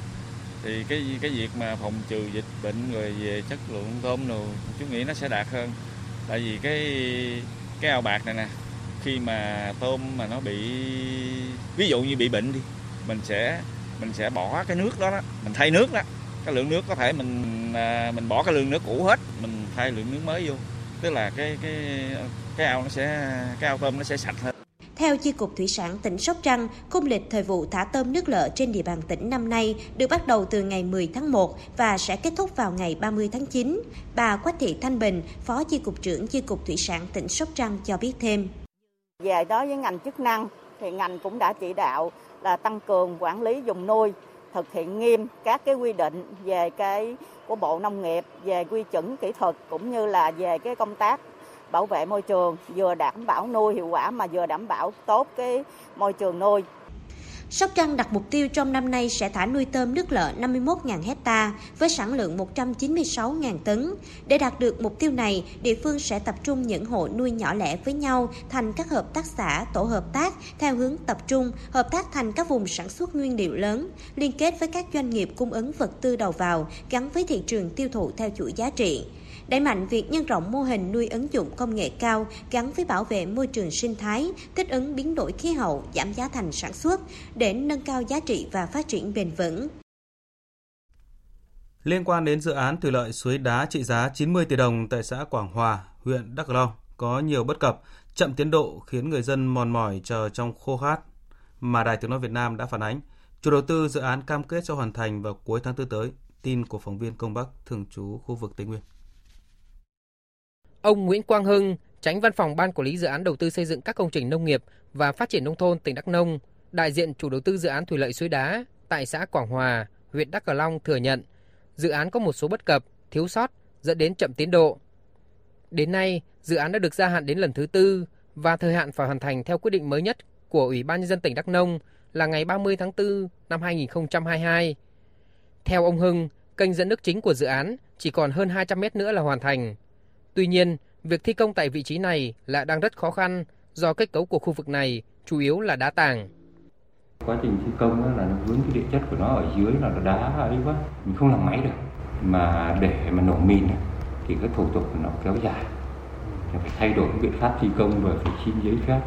thì cái cái việc mà phòng trừ dịch bệnh rồi về chất lượng tôm rồi chú nghĩ nó sẽ đạt hơn. Tại vì cái cái ao bạc này nè, khi mà tôm mà nó bị ví dụ như bị bệnh đi, mình sẽ mình sẽ bỏ cái nước đó, đó mình thay nước đó, cái lượng nước có thể mình mình bỏ cái lượng nước cũ hết, mình thay lượng nước mới vô, tức là cái cái cái ao nó sẽ cái ao tôm nó sẽ sạch hơn. Theo Chi cục Thủy sản tỉnh Sóc Trăng, khung lịch thời vụ thả tôm nước lợ trên địa bàn tỉnh năm nay được bắt đầu từ ngày mười tháng một và sẽ kết thúc vào ngày ba mươi tháng chín. Bà Quách Thị Thanh Bình, Phó Chi cục trưởng Chi cục Thủy sản tỉnh Sóc Trăng cho biết thêm. Về đó với ngành chức năng thì ngành cũng đã chỉ đạo là tăng cường quản lý vùng nuôi, thực hiện nghiêm các cái quy định về cái của Bộ Nông nghiệp về quy chuẩn kỹ thuật cũng như là về cái công tác bảo vệ môi trường, vừa đảm bảo nuôi hiệu quả mà vừa đảm bảo tốt cái môi trường nuôi. Sóc Trăng đặt mục tiêu trong năm nay sẽ thả nuôi tôm nước lợ năm mươi mốt nghìn héc ta với sản lượng một trăm chín mươi sáu nghìn tấn. Để đạt được mục tiêu này, địa phương sẽ tập trung những hộ nuôi nhỏ lẻ với nhau thành các hợp tác xã, tổ hợp tác theo hướng tập trung, hợp tác thành các vùng sản xuất nguyên liệu lớn, liên kết với các doanh nghiệp cung ứng vật tư đầu vào gắn với thị trường tiêu thụ theo chuỗi giá trị. Đẩy mạnh việc nhân rộng mô hình nuôi ứng dụng công nghệ cao gắn với bảo vệ môi trường sinh thái, thích ứng biến đổi khí hậu, giảm giá thành sản xuất để nâng cao giá trị và phát triển bền vững. Liên quan đến dự án thủy lợi Suối Đá trị giá chín mươi tỷ đồng tại xã Quảng Hòa, huyện Đắk Lắk có nhiều bất cập, chậm tiến độ khiến người dân mòn mỏi chờ trong khô khát mà Đài Tiếng nói Việt Nam đã phản ánh. Chủ đầu tư dự án cam kết sẽ hoàn thành vào cuối tháng tư tới. Tin của phóng viên Công Bắc thường trú khu vực Tây Nguyên. Ông Nguyễn Quang Hưng, Chánh Văn phòng Ban Quản lý dự án đầu tư xây dựng các công trình nông nghiệp và phát triển nông thôn tỉnh Đắk Nông, đại diện chủ đầu tư dự án thủy lợi Suối Đá tại xã Quảng Hòa, huyện Đắk Lắk thừa nhận dự án có một số bất cập, thiếu sót dẫn đến chậm tiến độ. Đến nay, dự án đã được gia hạn đến lần thứ tư và thời hạn phải hoàn thành theo quyết định mới nhất của Ủy ban nhân dân tỉnh Đắk Nông là ngày ba mươi tháng tư năm hai nghìn không trăm hai mươi hai. Theo ông Hưng, kênh dẫn nước chính của dự án chỉ còn hơn hai trăm mét nữa là hoàn thành. Tuy nhiên, việc thi công tại vị trí này lại đang rất khó khăn do kết cấu của khu vực này chủ yếu là đá tảng. Quá trình thi công là nó vướng cái địa chất của nó ở dưới là đá ấy quá, mình không làm máy được. Mà để mà nổ mìn thì cái thủ tục của nó kéo dài. Thì phải thay đổi biện pháp thi công và phải xin giấy phép.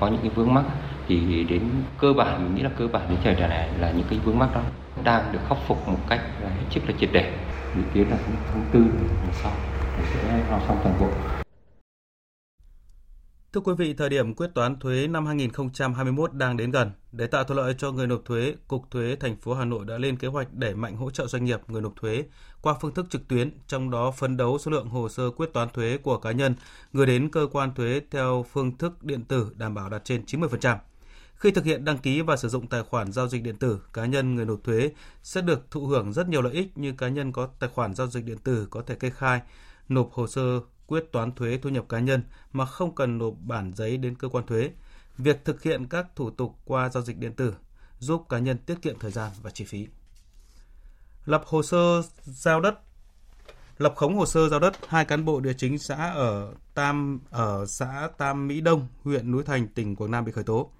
Có những cái vướng mắc thì đến cơ bản mình nghĩ là cơ bản đến thời điểm này là những cái vướng mắc đó đang được khắc phục một cách hết sức là triệt để. Dự kiến là tháng tư năm sau. Thưa quý vị, thời điểm quyết toán thuế năm hai nghìn không trăm hai mươi mốt đang đến gần. Để tạo thuận lợi cho người nộp thuế, Cục Thuế thành phố Hà Nội đã lên kế hoạch đẩy mạnh hỗ trợ doanh nghiệp người nộp thuế qua phương thức trực tuyến, trong đó phấn đấu số lượng hồ sơ quyết toán thuế của cá nhân gửi đến cơ quan thuế theo phương thức điện tử đảm bảo đạt trên chín mươi phần trăm. Khi thực hiện đăng ký và sử dụng tài khoản giao dịch điện tử, cá nhân người nộp thuế sẽ được thụ hưởng rất nhiều lợi ích như cá nhân có tài khoản giao dịch điện tử có thể kê khai, nộp hồ sơ quyết toán thuế thu nhập cá nhân mà không cần nộp bản giấy đến cơ quan thuế. Việc thực hiện các thủ tục qua giao dịch điện tử giúp cá nhân tiết kiệm thời gian và chi phí. Lập hồ sơ giao đất, lập khống hồ sơ giao đất hai cán bộ địa chính xã ở Tam ở xã Tam Mỹ Đông, huyện Núi Thành, tỉnh Quảng Nam bị khởi tố.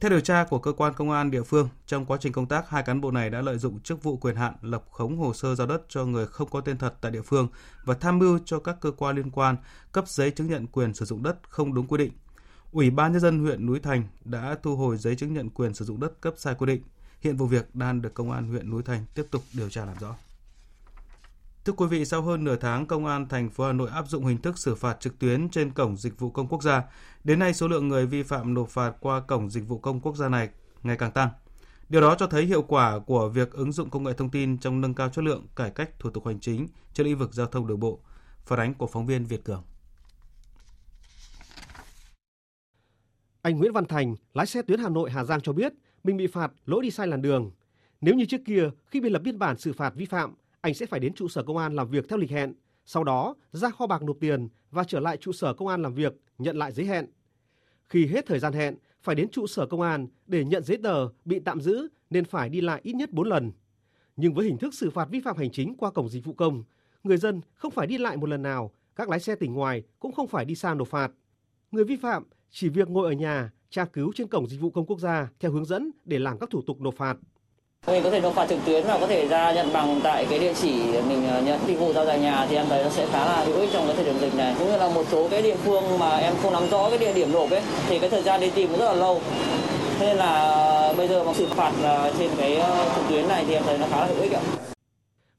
Theo điều tra của cơ quan công an địa phương, trong quá trình công tác, hai cán bộ này đã lợi dụng chức vụ quyền hạn lập khống hồ sơ giao đất cho người không có tên thật tại địa phương và tham mưu cho các cơ quan liên quan cấp giấy chứng nhận quyền sử dụng đất không đúng quy định. Ủy ban nhân dân huyện Núi Thành đã thu hồi giấy chứng nhận quyền sử dụng đất cấp sai quy định. Hiện vụ việc đang được công an huyện Núi Thành tiếp tục điều tra làm rõ. Thưa quý vị, sau hơn nửa tháng, Công an thành phố Hà Nội áp dụng hình thức xử phạt trực tuyến trên cổng Dịch vụ Công Quốc gia. Đến nay, số lượng người vi phạm nộp phạt qua cổng Dịch vụ Công Quốc gia này ngày càng tăng. Điều đó cho thấy hiệu quả của việc ứng dụng công nghệ thông tin trong nâng cao chất lượng cải cách thủ tục hành chính trên lĩnh vực giao thông đường bộ. Phản ánh của phóng viên Việt Cường. Anh Nguyễn Văn Thành, lái xe tuyến Hà Nội Hà Giang cho biết mình bị phạt lỗi đi sai làn đường. Nếu như trước kia khi bị lập biên bản xử phạt vi phạm, anh sẽ phải đến trụ sở công an làm việc theo lịch hẹn, sau đó ra kho bạc nộp tiền và trở lại trụ sở công an làm việc, nhận lại giấy hẹn. Khi hết thời gian hẹn, phải đến trụ sở công an để nhận giấy tờ bị tạm giữ nên phải đi lại ít nhất bốn lần. Nhưng với hình thức xử phạt vi phạm hành chính qua cổng dịch vụ công, người dân không phải đi lại một lần nào, các lái xe tỉnh ngoài cũng không phải đi xa nộp phạt. Người vi phạm chỉ việc ngồi ở nhà, tra cứu trên cổng dịch vụ công quốc gia theo hướng dẫn để làm các thủ tục nộp phạt. Mình có thể nộp phạt trực tuyến và có thể ra nhận bằng tại cái địa chỉ mình nhận dịch vụ giao tại nhà, thì em thấy nó sẽ khá là hữu ích trong cái thời điểm dịch này. Cũng như là một số cái địa phương mà em không nắm rõ cái địa điểm nộp ấy, thì cái thời gian đi tìm rất là lâu. Thế nên là bây giờ mà xử phạt trên cái trực tuyến này thì em thấy nó khá là hữu ích ạ.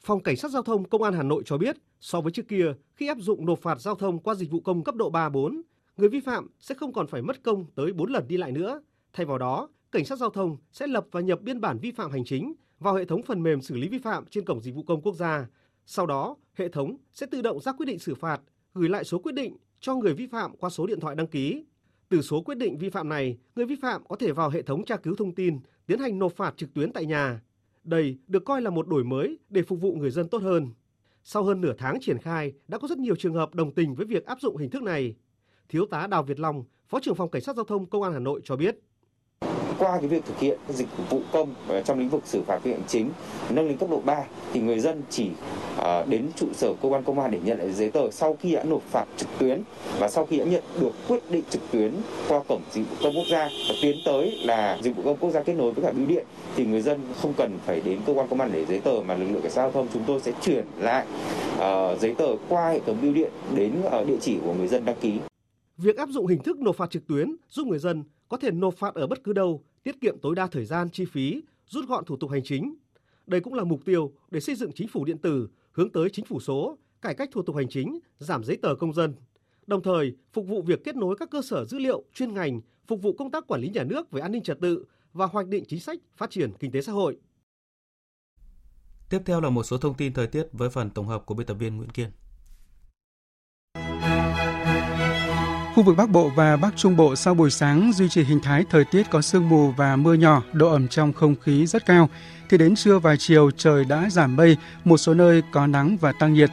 Phòng Cảnh sát Giao thông Công an Hà Nội cho biết, so với trước kia, khi áp dụng nộp phạt giao thông qua dịch vụ công cấp độ ba bốn, người vi phạm sẽ không còn phải mất công tới bốn lần đi lại nữa. Thay vào đó, Cảnh sát Giao thông sẽ lập và nhập biên bản vi phạm hành chính vào hệ thống phần mềm xử lý vi phạm trên cổng dịch vụ công quốc gia. Sau đó, hệ thống sẽ tự động ra quyết định xử phạt, gửi lại số quyết định cho người vi phạm qua số điện thoại đăng ký. Từ số quyết định vi phạm này, người vi phạm có thể vào hệ thống tra cứu thông tin, tiến hành nộp phạt trực tuyến tại nhà. Đây được coi là một đổi mới để phục vụ người dân tốt hơn. Sau hơn nửa tháng triển khai, đã có rất nhiều trường hợp đồng tình với việc áp dụng hình thức này. Thiếu tá Đào Việt Long, Phó trưởng phòng Cảnh sát Giao thông Công an Hà Nội cho biết. Qua cái việc thực hiện dịch vụ công trong lĩnh vực xử phạt vi phạm hành chính nâng lên cấp độ ba thì người dân chỉ đến trụ sở cơ quan công an để nhận lại giấy tờ sau khi đã nộp phạt trực tuyến và sau khi đã nhận được quyết định trực tuyến qua cổng dịch vụ công quốc gia, và tiến tới là dịch vụ công quốc gia kết nối với cả bưu điện thì người dân không cần phải đến cơ quan công an để giấy tờ mà lực lượng cảnh sát giao thông chúng tôi sẽ chuyển lại uh, giấy tờ qua hệ thống bưu điện đến uh, địa chỉ của người dân đăng ký. Việc áp dụng hình thức nộp phạt trực tuyến giúp người dân có thể nộp phạt ở bất cứ đâu, tiết kiệm tối đa thời gian, chi phí, rút gọn thủ tục hành chính. Đây cũng là mục tiêu để xây dựng chính phủ điện tử, hướng tới chính phủ số, cải cách thủ tục hành chính, giảm giấy tờ công dân. Đồng thời, phục vụ việc kết nối các cơ sở dữ liệu chuyên ngành, phục vụ công tác quản lý nhà nước về an ninh trật tự và hoạch định chính sách phát triển kinh tế xã hội. Tiếp theo là một số thông tin thời tiết với phần tổng hợp của biên tập viên Nguyễn Kiên. Khu vực Bắc Bộ và Bắc Trung Bộ sau buổi sáng duy trì hình thái thời tiết có sương mù và mưa nhỏ, độ ẩm trong không khí rất cao. Thì đến trưa và chiều trời đã giảm mây, một số nơi có nắng và tăng nhiệt.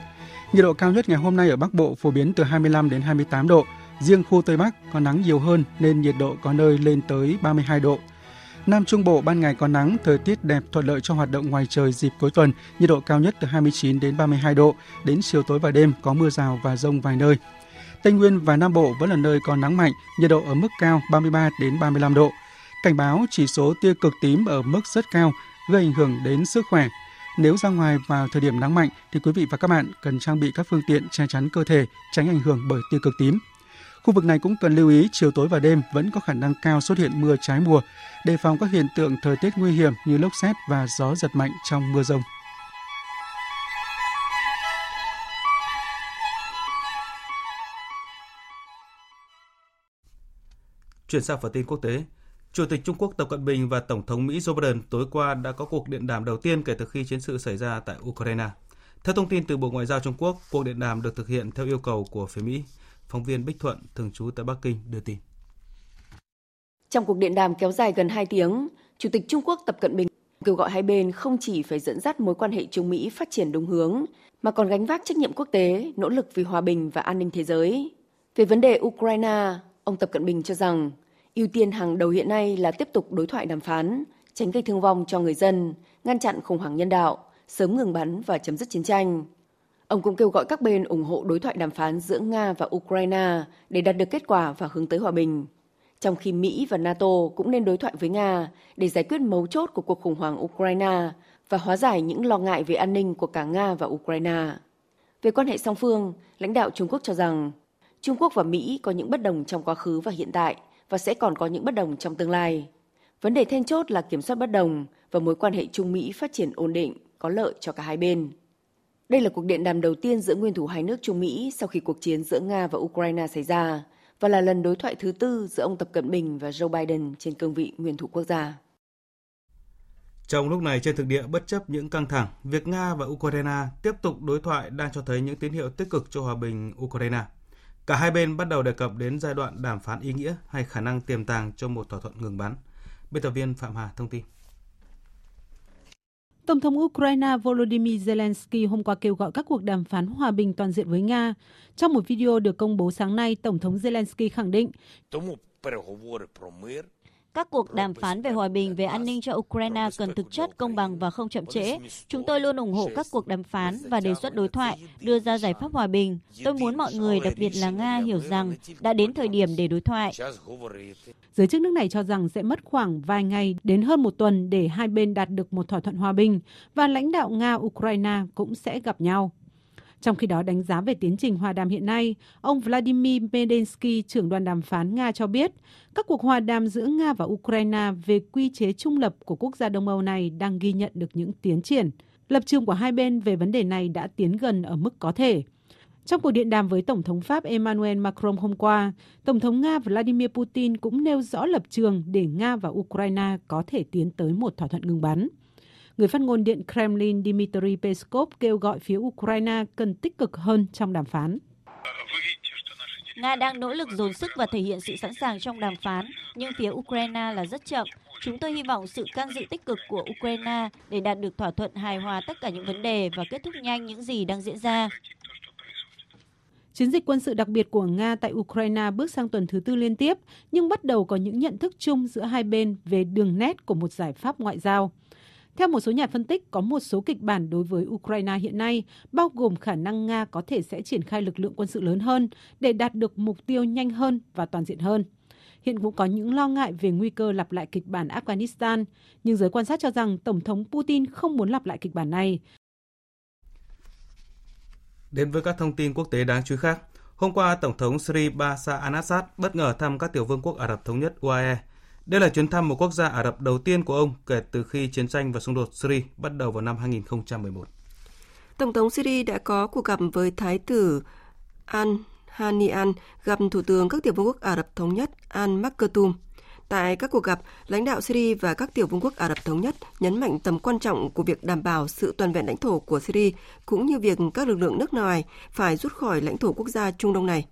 Nhiệt độ cao nhất ngày hôm nay ở Bắc Bộ phổ biến từ hai mươi lăm đến hai mươi tám độ. Riêng khu Tây Bắc có nắng nhiều hơn nên nhiệt độ có nơi lên tới ba mươi hai độ. Nam Trung Bộ ban ngày có nắng, thời tiết đẹp thuận lợi cho hoạt động ngoài trời dịp cuối tuần. Nhiệt độ cao nhất từ hai mươi chín đến ba mươi hai độ. Đến chiều tối và đêm có mưa rào và dông vài nơi. Tây Nguyên và Nam Bộ vẫn là nơi có nắng mạnh, nhiệt độ ở mức cao ba mươi ba đến ba mươi lăm độ. Cảnh báo chỉ số tia cực tím ở mức rất cao, gây ảnh hưởng đến sức khỏe. Nếu ra ngoài vào thời điểm nắng mạnh thì quý vị và các bạn cần trang bị các phương tiện che chắn cơ thể, tránh ảnh hưởng bởi tia cực tím. Khu vực này cũng cần lưu ý chiều tối và đêm vẫn có khả năng cao xuất hiện mưa trái mùa, đề phòng các hiện tượng thời tiết nguy hiểm như lốc sét và gió giật mạnh trong mưa dông. Chuyển sang phần tin quốc tế, Chủ tịch Trung Quốc Tập Cận Bình và Tổng thống Mỹ Joe Biden tối qua đã có cuộc điện đàm đầu tiên kể từ khi chiến sự xảy ra tại Ukraine. Theo thông tin từ Bộ Ngoại giao Trung Quốc, cuộc điện đàm được thực hiện theo yêu cầu của phía Mỹ. Phóng viên Bích Thuận, thường trú tại Bắc Kinh, đưa tin. Trong cuộc điện đàm kéo dài gần hai tiếng, Chủ tịch Trung Quốc Tập Cận Bình kêu gọi hai bên không chỉ phải dẫn dắt mối quan hệ Trung Mỹ phát triển đúng hướng, mà còn gánh vác trách nhiệm quốc tế, nỗ lực vì hòa bình và an ninh thế giới. Về vấn đề Ukraine, ông Tập Cận Bình cho rằng ưu tiên hàng đầu hiện nay là tiếp tục đối thoại đàm phán, tránh gây thương vong cho người dân, ngăn chặn khủng hoảng nhân đạo, sớm ngừng bắn và chấm dứt chiến tranh. Ông cũng kêu gọi các bên ủng hộ đối thoại đàm phán giữa Nga và Ukraine để đạt được kết quả và hướng tới hòa bình. Trong khi Mỹ và NATO cũng nên đối thoại với Nga để giải quyết mấu chốt của cuộc khủng hoảng Ukraine và hóa giải những lo ngại về an ninh của cả Nga và Ukraine. Về quan hệ song phương, lãnh đạo Trung Quốc cho rằng Trung Quốc và Mỹ có những bất đồng trong quá khứ và hiện tại và sẽ còn có những bất đồng trong tương lai. Vấn đề then chốt là kiểm soát bất đồng và mối quan hệ Trung Mỹ phát triển ổn định, có lợi cho cả hai bên. Đây là cuộc điện đàm đầu tiên giữa nguyên thủ hai nước Trung Mỹ sau khi cuộc chiến giữa Nga và Ukraine xảy ra và là lần đối thoại thứ tư giữa ông Tập Cận Bình và Joe Biden trên cương vị nguyên thủ quốc gia. Trong lúc này trên thực địa, bất chấp những căng thẳng, việc Nga và Ukraine tiếp tục đối thoại đang cho thấy những tín hiệu tích cực cho hòa bình Ukraine. Cả hai bên bắt đầu đề cập đến giai đoạn đàm phán ý nghĩa hay khả năng tiềm tàng cho một thỏa thuận ngừng bắn. Biên tập viên Phạm Hà thông tin. Tổng thống Ukraine Volodymyr Zelensky hôm qua kêu gọi các cuộc đàm phán hòa bình toàn diện với Nga. Trong một video được công bố sáng nay, Tổng thống Zelensky khẳng định Các cuộc đàm phán về hòa bình, về an ninh cho Ukraine cần thực chất, công bằng và không chậm trễ. Chúng tôi luôn ủng hộ các cuộc đàm phán và đề xuất đối thoại, đưa ra giải pháp hòa bình. Tôi muốn mọi người, đặc biệt là Nga, hiểu rằng đã đến thời điểm để đối thoại. Giới chức nước này cho rằng sẽ mất khoảng vài ngày đến hơn một tuần để hai bên đạt được một thỏa thuận hòa bình và lãnh đạo Nga-Ukraine cũng sẽ gặp nhau. Trong khi đó, đánh giá về tiến trình hòa đàm hiện nay, ông Vladimir Medensky, trưởng đoàn đàm phán Nga cho biết, các cuộc hòa đàm giữa Nga và Ukraine về quy chế trung lập của quốc gia Đông Âu này đang ghi nhận được những tiến triển. Lập trường của hai bên về vấn đề này đã tiến gần ở mức có thể. Trong cuộc điện đàm với Tổng thống Pháp Emmanuel Macron hôm qua, Tổng thống Nga Vladimir Putin cũng nêu rõ lập trường để Nga và Ukraine có thể tiến tới một thỏa thuận ngừng bắn. Người phát ngôn Điện Kremlin Dmitry Peskov kêu gọi phía Ukraine cần tích cực hơn trong đàm phán. Nga đang nỗ lực dồn sức và thể hiện sự sẵn sàng trong đàm phán, nhưng phía Ukraine là rất chậm. Chúng tôi hy vọng sự can dự tích cực của Ukraine để đạt được thỏa thuận hài hòa tất cả những vấn đề và kết thúc nhanh những gì đang diễn ra. Chiến dịch quân sự đặc biệt của Nga tại Ukraine bước sang tuần thứ tư liên tiếp, nhưng bắt đầu có những nhận thức chung giữa hai bên về đường nét của một giải pháp ngoại giao. Theo một số nhà phân tích, có một số kịch bản đối với Ukraine hiện nay, bao gồm khả năng Nga có thể sẽ triển khai lực lượng quân sự lớn hơn để đạt được mục tiêu nhanh hơn và toàn diện hơn. Hiện cũng có những lo ngại về nguy cơ lặp lại kịch bản Afghanistan, nhưng giới quan sát cho rằng Tổng thống Putin không muốn lặp lại kịch bản này. Đến với các thông tin quốc tế đáng chú ý khác, hôm qua Tổng thống Syria Bashar al-Assad bất ngờ thăm các tiểu vương quốc Ả Rập Thống nhất U A E. Đây là chuyến thăm một quốc gia Ả Rập đầu tiên của ông kể từ khi chiến tranh và xung đột Syria bắt đầu vào năm hai không một một. Tổng thống Syria đã có cuộc gặp với Thái tử Al-Hanian, gặp Thủ tướng các tiểu vương quốc Ả Rập Thống nhất Al-Maktoum. Tại các cuộc gặp, lãnh đạo Syria và các tiểu vương quốc Ả Rập Thống nhất nhấn mạnh tầm quan trọng của việc đảm bảo sự toàn vẹn lãnh thổ của Syria, cũng như việc các lực lượng nước ngoài phải rút khỏi lãnh thổ quốc gia Trung Đông này.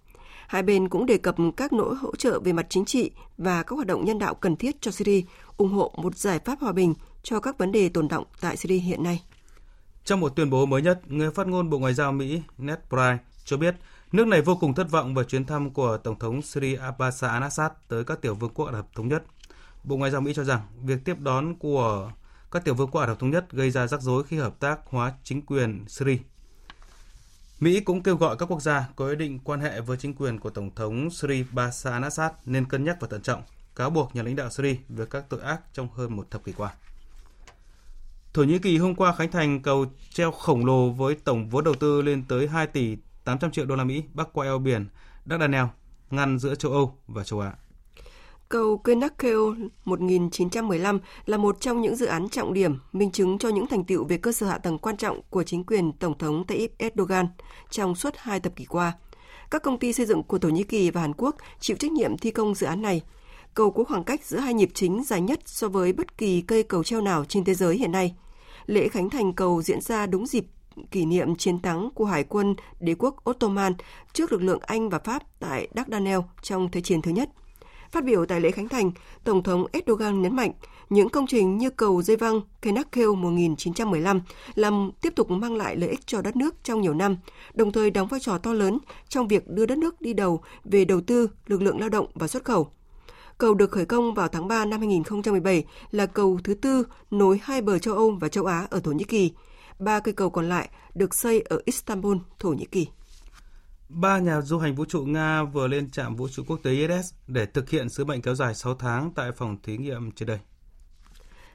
Hai bên cũng đề cập các nỗ lực hỗ trợ về mặt chính trị và các hoạt động nhân đạo cần thiết cho Syria, ủng hộ một giải pháp hòa bình cho các vấn đề tồn đọng tại Syria hiện nay. Trong một tuyên bố mới nhất, người phát ngôn Bộ Ngoại giao Mỹ Ned Price cho biết nước này vô cùng thất vọng về chuyến thăm của Tổng thống Syria Bashar al-Assad tới các tiểu vương quốc Ả Rập Thống nhất. Bộ Ngoại giao Mỹ cho rằng việc tiếp đón của các tiểu vương quốc Ả Rập Thống nhất gây ra rắc rối khi hợp tác hóa chính quyền Syria. Mỹ cũng kêu gọi các quốc gia có ý định quan hệ với chính quyền của Tổng thống Syria Bashar al-Assad nên cân nhắc và thận trọng, cáo buộc nhà lãnh đạo Syria về các tội ác trong hơn một thập kỷ qua. Thổ Nhĩ Kỳ hôm qua khánh thành cầu treo khổng lồ với tổng vốn đầu tư lên tới hai tỷ tám trăm triệu đô la Mỹ bắc qua eo biển Dardanelles, ngăn giữa châu Âu và châu Á. Cầu Kenakeo một nghìn chín trăm mười lăm là một trong những dự án trọng điểm, minh chứng cho những thành tựu về cơ sở hạ tầng quan trọng của chính quyền Tổng thống Tayyip Erdogan trong suốt hai thập kỷ qua. Các công ty xây dựng của Thổ Nhĩ Kỳ và Hàn Quốc chịu trách nhiệm thi công dự án này. Cầu có khoảng cách giữa hai nhịp chính dài nhất so với bất kỳ cây cầu treo nào trên thế giới hiện nay. Lễ khánh thành cầu diễn ra đúng dịp kỷ niệm chiến thắng của Hải quân đế quốc Ottoman trước lực lượng Anh và Pháp tại Dardanelles trong Thế chiến thứ nhất. Phát biểu tại lễ khánh thành, Tổng thống Erdogan nhấn mạnh những công trình như cầu dây văng Kenakeo một nghìn chín trăm mười lăm làm tiếp tục mang lại lợi ích cho đất nước trong nhiều năm, đồng thời đóng vai trò to lớn trong việc đưa đất nước đi đầu về đầu tư, lực lượng lao động và xuất khẩu. Cầu được khởi công vào tháng ba năm hai không một bảy là cầu thứ tư nối hai bờ châu Âu và châu Á ở Thổ Nhĩ Kỳ. Ba cây cầu còn lại được xây ở Istanbul, Thổ Nhĩ Kỳ. Ba nhà du hành vũ trụ Nga vừa lên trạm vũ trụ quốc tế I S S để thực hiện sứ mệnh kéo dài sáu tháng tại phòng thí nghiệm trên đây.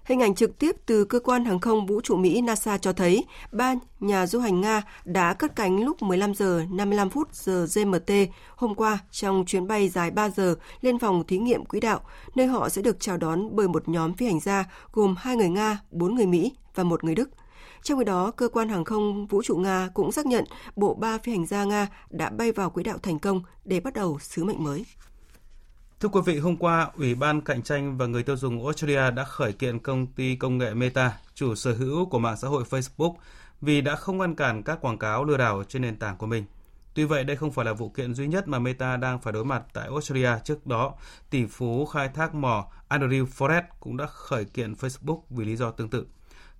Hình ảnh trực tiếp từ cơ quan hàng không vũ trụ Mỹ NASA cho thấy ba nhà du hành Nga đã cất cánh lúc mười lăm giờ năm mươi lăm phút giờ G M T hôm qua trong chuyến bay dài ba giờ lên phòng thí nghiệm quỹ đạo, nơi họ sẽ được chào đón bởi một nhóm phi hành gia gồm hai người Nga, bốn người Mỹ và một người Đức. Trong khi đó, cơ quan hàng không vũ trụ Nga cũng xác nhận bộ ba phi hành gia Nga đã bay vào quỹ đạo thành công để bắt đầu sứ mệnh mới. Thưa quý vị, hôm qua, Ủy ban Cạnh tranh và Người tiêu dùng Australia đã khởi kiện công ty công nghệ Meta, chủ sở hữu của mạng xã hội Facebook, vì đã không ngăn cản các quảng cáo lừa đảo trên nền tảng của mình. Tuy vậy, đây không phải là vụ kiện duy nhất mà Meta đang phải đối mặt tại Australia. Trước đó, tỷ phú khai thác mỏ Andrew Forrest cũng đã khởi kiện Facebook vì lý do tương tự.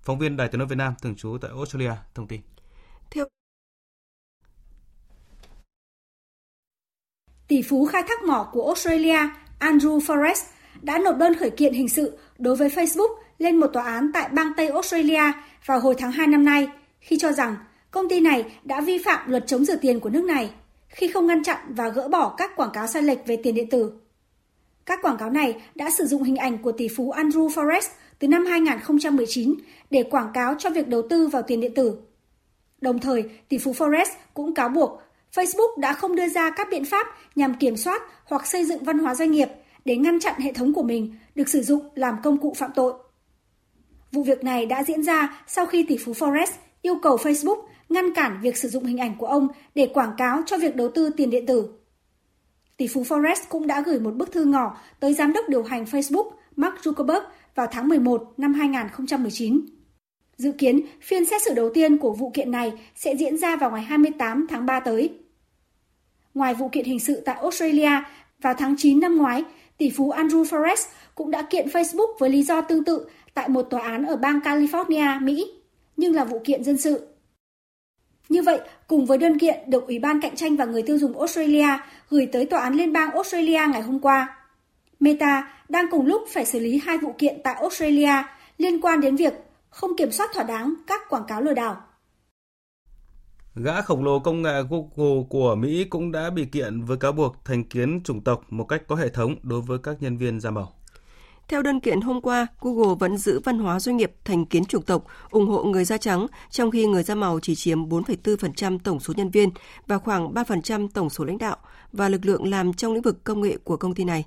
Phóng viên Đài Tiếng nói Việt Nam thường trú tại Australia thông tin. Theo... Tỷ phú khai thác mỏ của Australia Andrew Forrest đã nộp đơn khởi kiện hình sự đối với Facebook lên một tòa án tại bang Tây Australia vào hồi tháng hai năm nay, khi cho rằng công ty này đã vi phạm luật chống rửa tiền của nước này khi không ngăn chặn và gỡ bỏ các quảng cáo sai lệch về tiền điện tử. Các quảng cáo này đã sử dụng hình ảnh của tỷ phú Andrew Forrest từ năm hai không một chín để quảng cáo cho việc đầu tư vào tiền điện tử. Đồng thời, tỷ phú Forrest cũng cáo buộc Facebook đã không đưa ra các biện pháp nhằm kiểm soát hoặc xây dựng văn hóa doanh nghiệp để ngăn chặn hệ thống của mình được sử dụng làm công cụ phạm tội. Vụ việc này đã diễn ra sau khi tỷ phú Forrest yêu cầu Facebook ngăn cản việc sử dụng hình ảnh của ông để quảng cáo cho việc đầu tư tiền điện tử. Tỷ phú Forrest cũng đã gửi một bức thư ngỏ tới giám đốc điều hành Facebook Mark Zuckerberg vào tháng mười một năm hai không một chín. Dự kiến, phiên xét xử đầu tiên của vụ kiện này sẽ diễn ra vào ngày hai mươi tám tháng ba tới. Ngoài vụ kiện hình sự tại Australia, vào tháng chín năm ngoái, tỷ phú Andrew Forrest cũng đã kiện Facebook với lý do tương tự tại một tòa án ở bang California, Mỹ, nhưng là vụ kiện dân sự. Như vậy, cùng với đơn kiện được Ủy ban Cạnh tranh và Người tiêu dùng Australia gửi tới Tòa án Liên bang Australia ngày hôm qua, Meta đang cùng lúc phải xử lý hai vụ kiện tại Australia liên quan đến việc không kiểm soát thỏa đáng các quảng cáo lừa đảo. Gã khổng lồ công nghệ Google của Mỹ cũng đã bị kiện với cáo buộc thành kiến chủng tộc một cách có hệ thống đối với các nhân viên da màu. Theo đơn kiện hôm qua, Google vẫn giữ văn hóa doanh nghiệp thành kiến chủng tộc, ủng hộ người da trắng, trong khi người da màu chỉ chiếm bốn phẩy bốn phần trăm tổng số nhân viên và khoảng ba phần trăm tổng số lãnh đạo và lực lượng làm trong lĩnh vực công nghệ của công ty này.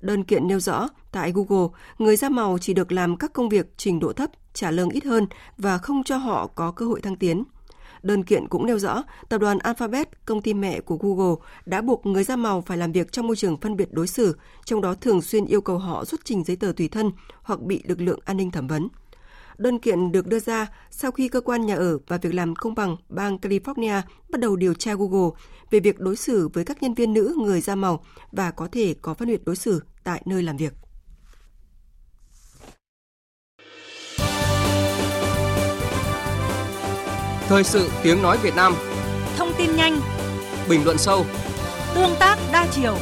Đơn kiện nêu rõ, tại Google, người da màu chỉ được làm các công việc trình độ thấp, trả lương ít hơn và không cho họ có cơ hội thăng tiến. Đơn kiện cũng nêu rõ, tập đoàn Alphabet, công ty mẹ của Google, đã buộc người da màu phải làm việc trong môi trường phân biệt đối xử, trong đó thường xuyên yêu cầu họ xuất trình giấy tờ tùy thân hoặc bị lực lượng an ninh thẩm vấn. Đơn kiện được đưa ra sau khi cơ quan nhà ở và việc làm công bằng bang California bắt đầu điều tra Google về việc đối xử với các nhân viên nữ người da màu và có thể có phân biệt đối xử tại nơi làm việc. Thời sự tiếng nói Việt Nam. Thông tin nhanh, bình luận sâu, tương tác đa chiều.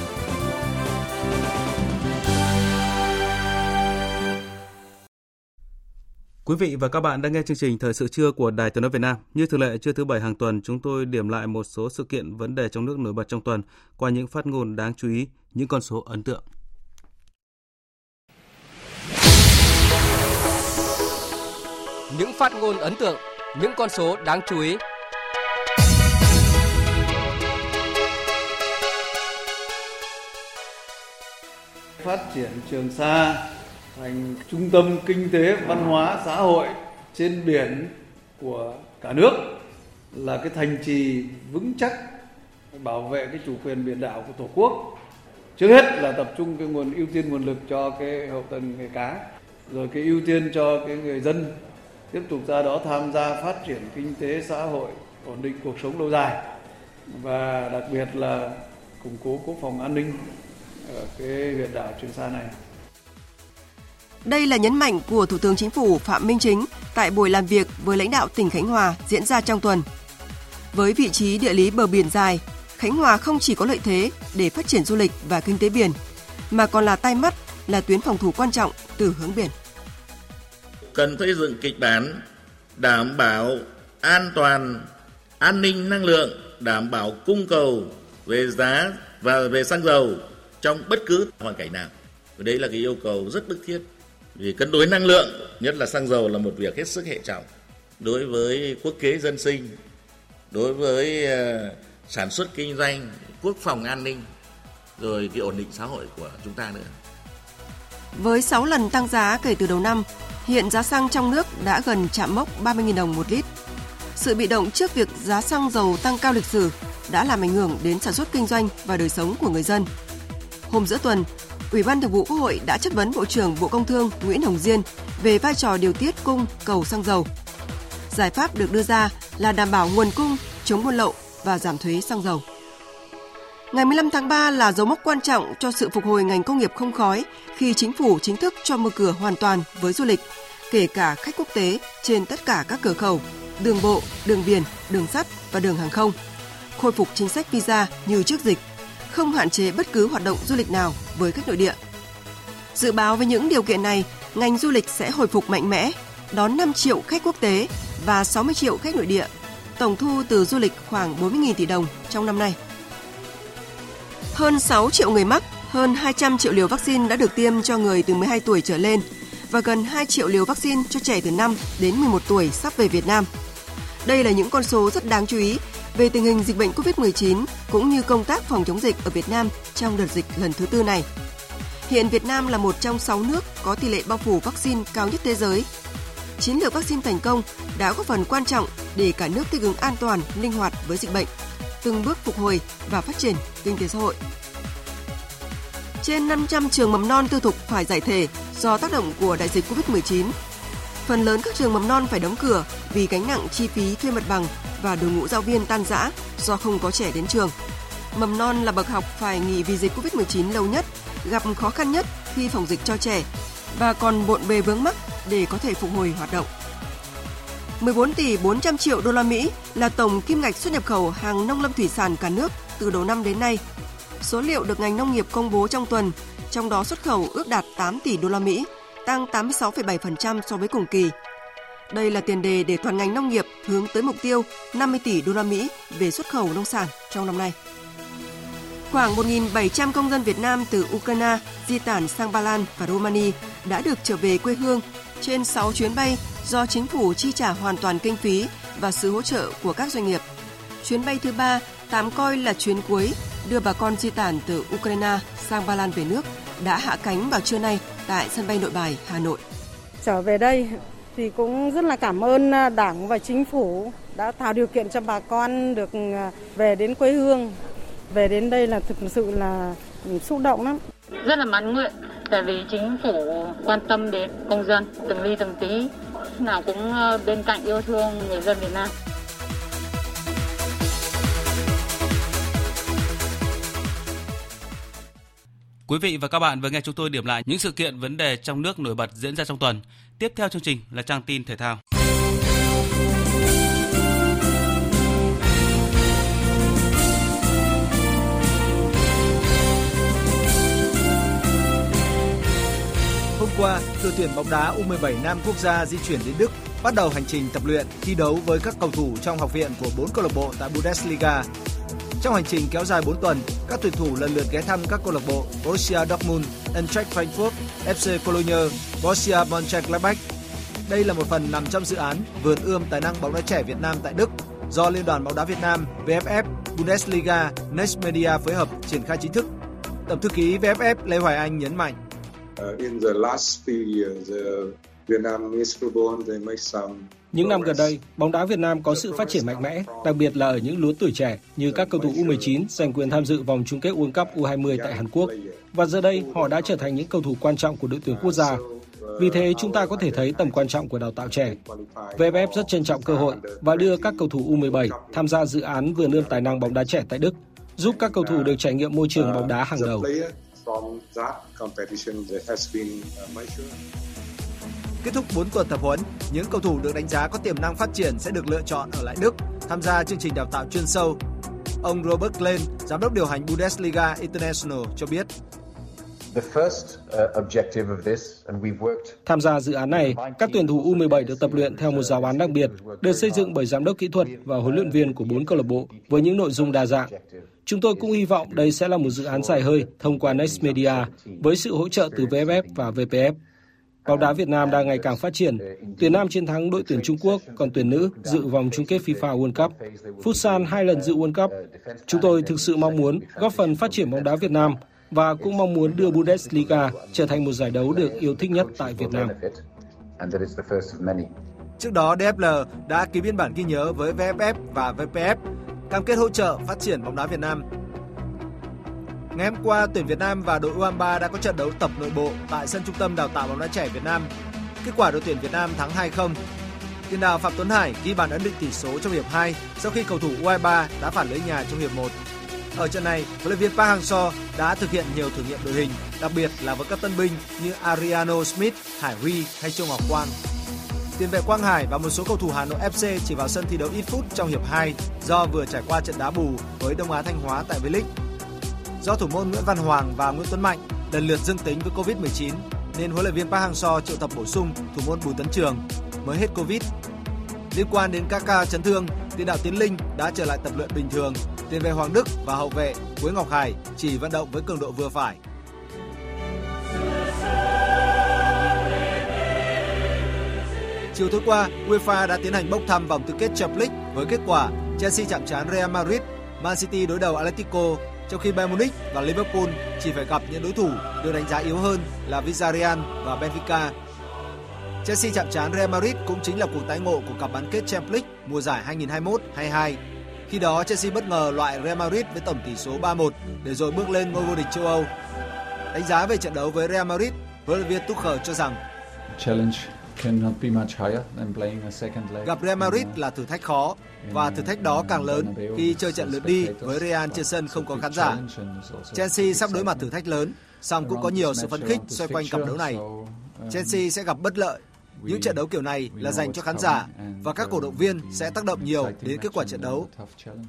Quý vị và các bạn đang nghe chương trình Thời sự trưa của Đài Tiếng nói Việt Nam. Như thường lệ, trưa thứ bảy hàng tuần chúng tôi điểm lại một số sự kiện, vấn đề trong nước nổi bật trong tuần qua những phát ngôn đáng chú ý, những con số ấn tượng. Những phát ngôn ấn tượng, những con số đáng chú ý. Phát triển Trường Sa thành trung tâm kinh tế, văn hóa, xã hội trên biển của cả nước, là cái thành trì vững chắc bảo vệ cái chủ quyền biển đảo của Tổ quốc. Trước hết là tập trung cái nguồn ưu tiên nguồn lực cho cái hậu cần nghề cá, rồi cái ưu tiên cho cái người dân tiếp tục ra đó tham gia phát triển kinh tế xã hội, ổn định cuộc sống lâu dài, và đặc biệt là củng cố quốc phòng an ninh ở cái huyện đảo Trường Sa này. Đây là nhấn mạnh của Thủ tướng Chính phủ Phạm Minh Chính tại buổi làm việc với lãnh đạo tỉnh Khánh Hòa diễn ra trong tuần. Với vị trí địa lý bờ biển dài, Khánh Hòa không chỉ có lợi thế để phát triển du lịch và kinh tế biển, mà còn là tai mắt, là tuyến phòng thủ quan trọng từ hướng biển. Cần xây dựng kịch bản đảm bảo an toàn, an ninh năng lượng, đảm bảo cung cầu về giá và về xăng dầu trong bất cứ hoàn cảnh nào. Đấy là cái yêu cầu rất bức thiết. Vì cân đối năng lượng, nhất là xăng dầu, là một việc hết sức hệ trọng đối với quốc kế dân sinh, đối với sản xuất kinh doanh, quốc phòng an ninh, rồi cái ổn định xã hội của chúng ta nữa. Với sáu lần tăng giá kể từ đầu năm, hiện giá xăng trong nước đã gần chạm mốc ba mươi nghìn đồng một lít. Sự bị động trước việc giá xăng dầu tăng cao lịch sử đã làm ảnh hưởng đến sản xuất kinh doanh và đời sống của người dân. Hôm giữa tuần, Ủy ban Thường vụ Quốc hội đã chất vấn Bộ trưởng Bộ Công Thương Nguyễn Hồng Dân về vai trò điều tiết cung cầu xăng dầu. Giải pháp được đưa ra là đảm bảo nguồn cung, chống buôn lậu và giảm thuế xăng dầu. Ngày mười lăm tháng ba là dấu mốc quan trọng cho sự phục hồi ngành công nghiệp không khói khi chính phủ chính thức cho mở cửa hoàn toàn với du lịch, kể cả khách quốc tế trên tất cả các cửa khẩu, đường bộ, đường biển, đường sắt và đường hàng không. Khôi phục chính sách visa như trước dịch, không hạn chế bất cứ hoạt động du lịch nào với khách nội địa. Dự báo với những điều kiện này, ngành du lịch sẽ hồi phục mạnh mẽ, đón năm triệu khách quốc tế và sáu mươi triệu khách nội địa. Tổng thu từ du lịch khoảng bốn mươi nghìn tỷ đồng trong năm nay. Hơn sáu triệu người mắc, hơn hai trăm triệu liều vaccine đã được tiêm cho người từ mười hai tuổi trở lên và gần hai triệu liều vaccine cho trẻ từ năm đến mười một tuổi sắp về Việt Nam. Đây là những con số rất đáng chú ý về tình hình dịch bệnh covid mười chín cũng như công tác phòng chống dịch ở Việt Nam trong đợt dịch lần thứ tư này. Hiện Việt Nam là một trong sáu nước có tỷ lệ bao phủ vaccine cao nhất thế giới. Chiến lược vaccine thành công đã góp phần quan trọng để cả nước thích ứng an toàn, linh hoạt với dịch bệnh, từng bước phục hồi và phát triển kinh tế xã hội. Trên năm trăm trường mầm non tư thục phải giải thể do tác động của đại dịch covid mười chín. Phần lớn các trường mầm non phải đóng cửa vì gánh nặng chi phí thuê mặt bằng và đội ngũ giáo viên tan rã do không có trẻ đến trường. Mầm non là bậc học phải nghỉ vì dịch covid mười chín lâu nhất, gặp khó khăn nhất khi phòng dịch cho trẻ và còn bộn bề vướng mắc để có thể phục hồi hoạt động. mười bốn tỷ bốn trăm triệu đô la Mỹ là tổng kim ngạch xuất nhập khẩu hàng nông lâm thủy sản cả nước từ đầu năm đến nay. Số liệu được ngành nông nghiệp công bố trong tuần, trong đó xuất khẩu ước đạt tám tỷ đô la Mỹ, tăng tám mươi sáu phẩy bảy phần trăm so với cùng kỳ. Đây là tiền đề để toàn ngành nông nghiệp hướng tới mục tiêu năm mươi tỷ đô la Mỹ về xuất khẩu nông sản trong năm nay. Khoảng một nghìn bảy trăm công dân Việt Nam từ Ukraine di tản sang Ba Lan và Romania đã được trở về quê hương trên sáu chuyến bay do chính phủ chi trả hoàn toàn kinh phí và sự hỗ trợ của các doanh nghiệp. Chuyến bay thứ ba, tạm coi là chuyến cuối, đưa bà con di tản từ Ukraine sang Ba Lan về nước đã hạ cánh vào trưa nay tại sân bay Nội Bài, Hà Nội. Trở về đây thì cũng rất là cảm ơn Đảng và Chính phủ đã tạo điều kiện cho bà con được về đến quê hương. Về đến đây là thực sự là xúc động lắm. Rất là mãn nguyện, tại vì chính phủ quan tâm đến công dân từng ly từng tí, nào cũng bên cạnh yêu thương người dân Việt Nam. Quý vị và các bạn vừa nghe chúng tôi điểm lại những sự kiện vấn đề trong nước nổi bật diễn ra trong tuần. Tiếp theo chương trình là trang tin thể thao. Hôm qua, đội tuyển bóng đá u mười bảy Nam Quốc gia di chuyển đến Đức bắt đầu hành trình tập luyện, thi đấu với các cầu thủ trong học viện của bốn câu lạc bộ tại Bundesliga. Trong hành trình kéo dài bốn tuần, các tuyển thủ lần lượt ghé thăm các câu lạc bộ Borussia Dortmund, Eintracht Frankfurt, ép xê Cologne, Borussia Mönchengladbach. Đây là một phần nằm trong dự án vườn ươm tài năng bóng đá trẻ Việt Nam tại Đức do Liên đoàn bóng đá Việt Nam (vê ép ép), Bundesliga, Next Media phối hợp triển khai chính thức. Tổng thư ký vê ép ép Lê Hoài Anh nhấn mạnh. Những năm gần đây, bóng đá Việt Nam có sự phát triển mạnh mẽ, đặc biệt là ở những lứa tuổi trẻ như các cầu thủ u mười chín giành quyền tham dự vòng chung kết World Cup u hai mươi tại Hàn Quốc. Và giờ đây, họ đã trở thành những cầu thủ quan trọng của đội tuyển quốc gia. Vì thế, chúng ta có thể thấy tầm quan trọng của đào tạo trẻ. vê ép ép rất trân trọng cơ hội và đưa các cầu thủ u mười bảy tham gia dự án vườn ươm tài năng bóng đá trẻ tại Đức, giúp các cầu thủ được trải nghiệm môi trường bóng đá hàng đầu. Kết thúc bốn tuần tập huấn, những cầu thủ được đánh giá có tiềm năng phát triển sẽ được lựa chọn ở lại Đức tham gia chương trình đào tạo chuyên sâu. Ông Robert Klein, giám đốc điều hành Bundesliga International cho biết. Tham gia dự án này, các tuyển thủ u mười bảy được tập luyện theo một giáo án đặc biệt, được xây dựng bởi giám đốc kỹ thuật và huấn luyện viên của bốn câu lạc bộ với những nội dung đa dạng. Chúng tôi cũng hy vọng đây sẽ là một dự án dài hơi thông qua Next Media với sự hỗ trợ từ vê ép ép và vê pê ép. Bóng đá Việt Nam đang ngày càng phát triển. Tuyển nam chiến thắng đội tuyển Trung Quốc, còn tuyển nữ dự vòng chung kết FIFA World Cup. Futsal hai lần dự World Cup. Chúng tôi thực sự mong muốn góp phần phát triển bóng đá Việt Nam và cũng mong muốn đưa Bundesliga trở thành một giải đấu được yêu thích nhất tại Việt Nam. Trước đó, đê ép lờ đã ký biên bản ghi nhớ với vê ép ép và vê pê ép, cam kết hỗ trợ phát triển bóng đá Việt Nam. Ngày hôm qua, tuyển Việt Nam và đội u hai mươi ba đã có trận đấu tập nội bộ tại sân Trung tâm Đào tạo bóng đá trẻ Việt Nam. Kết quả đội tuyển Việt Nam thắng hai không. Tiền đạo Phạm Tuấn Hải ghi bàn ấn định tỷ số trong hiệp hai sau khi cầu thủ u hai mươi ba đã phản lưới nhà trong hiệp một. Ở trận này, huấn luyện viên Park Hang-seo đã thực hiện nhiều thử nghiệm đội hình, đặc biệt là với các tân binh như Ariano Smith, Hải Huy hay Châu Ngọc Quang. Tiền vệ Quang Hải và một số cầu thủ Hà Nội ép xê chỉ vào sân thi đấu ít phút trong hiệp hai do vừa trải qua trận đá bù với Đông Á Thanh Hóa tại vê lít. Do thủ môn Nguyễn Văn Hoàng và Nguyễn Tuấn Mạnh lần lượt dương tính với Covid mười chín nên huấn luyện viên Park Hang-seo triệu tập bổ sung thủ môn Bùi Tấn Trường mới hết Covid. Liên quan đến các ca chấn thương, tiền đạo Tiến Linh đã trở lại tập luyện bình thường, tiền vệ Hoàng Đức và hậu vệ Quế Ngọc Hải chỉ vận động với cường độ vừa phải. Chiều tối qua, UEFA đã tiến hành bốc thăm vòng tứ kết Champions League với kết quả Chelsea chạm trán Real Madrid, Man City đối đầu Atletico, trong khi Bayern Munich và Liverpool chỉ phải gặp những đối thủ được đánh giá yếu hơn là Villarreal và Benfica. Chelsea chạm trán Real Madrid cũng chính là cuộc tái ngộ của cặp bán kết Champions League mùa giải hai nghìn không trăm hai mươi mốt hai nghìn không trăm hai mươi hai. Khi đó, Chelsea bất ngờ loại Real Madrid với tổng tỷ số ba một để rồi bước lên ngôi vô địch châu Âu. Đánh giá về trận đấu với Real Madrid, huấn luyện viên Tuchel cho rằng gặp Real Madrid là thử thách khó và thử thách đó càng lớn khi chơi trận lượt đi với Real trên sân không có khán giả. Chelsea sắp đối mặt thử thách lớn, song cũng có nhiều sự phấn khích xoay quanh cặp đấu này. Chelsea sẽ gặp bất lợi. Những trận đấu kiểu này là dành cho khán giả và các cổ động viên sẽ tác động nhiều đến kết quả trận đấu.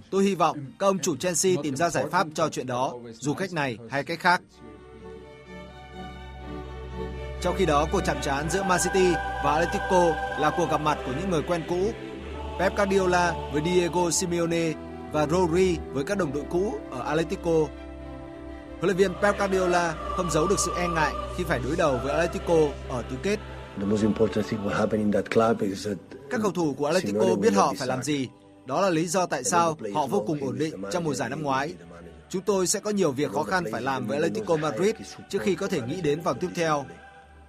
Tôi hy vọng các ông chủ Chelsea tìm ra giải pháp cho chuyện đó, dù cách này hay cách khác. Trong khi đó, cuộc chạm trán giữa Man City và Atletico là cuộc gặp mặt của những người quen cũ. Pep Guardiola với Diego Simeone và Rodri với các đồng đội cũ ở Atletico. Huấn luyện viên Pep Guardiola không giấu được sự e ngại khi phải đối đầu với Atletico ở tứ kết. Các cầu thủ của Atletico biết họ phải làm gì. Đó là lý do tại sao họ vô cùng ổn định trong mùa giải năm ngoái. Chúng tôi sẽ có nhiều việc khó khăn phải làm với Atletico Madrid trước khi có thể nghĩ đến vòng tiếp theo.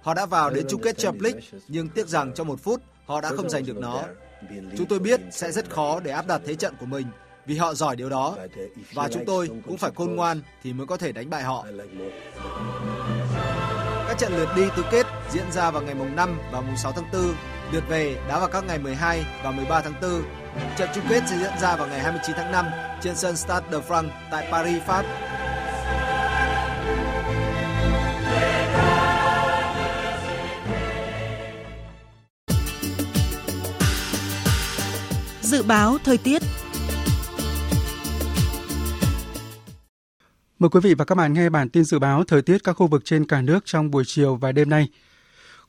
Họ đã vào đến chung kết Champions League, nhưng tiếc rằng trong một phút họ đã không giành được nó. Chúng tôi biết sẽ rất khó để áp đặt thế trận của mình, vì họ giỏi điều đó. Và chúng tôi cũng phải khôn ngoan thì mới có thể đánh bại họ. Các trận lượt đi tứ kết diễn ra vào ngày năm và sáu tháng tư, lượt về đá vào các ngày mười hai và mười ba tháng tư. Trận chung kết sẽ diễn ra vào ngày hai mươi chín tháng năm trên sân Stade de France tại Paris, Pháp. Dự báo thời tiết. Mời quý vị và các bạn nghe bản tin dự báo thời tiết các khu vực trên cả nước trong buổi chiều và đêm nay.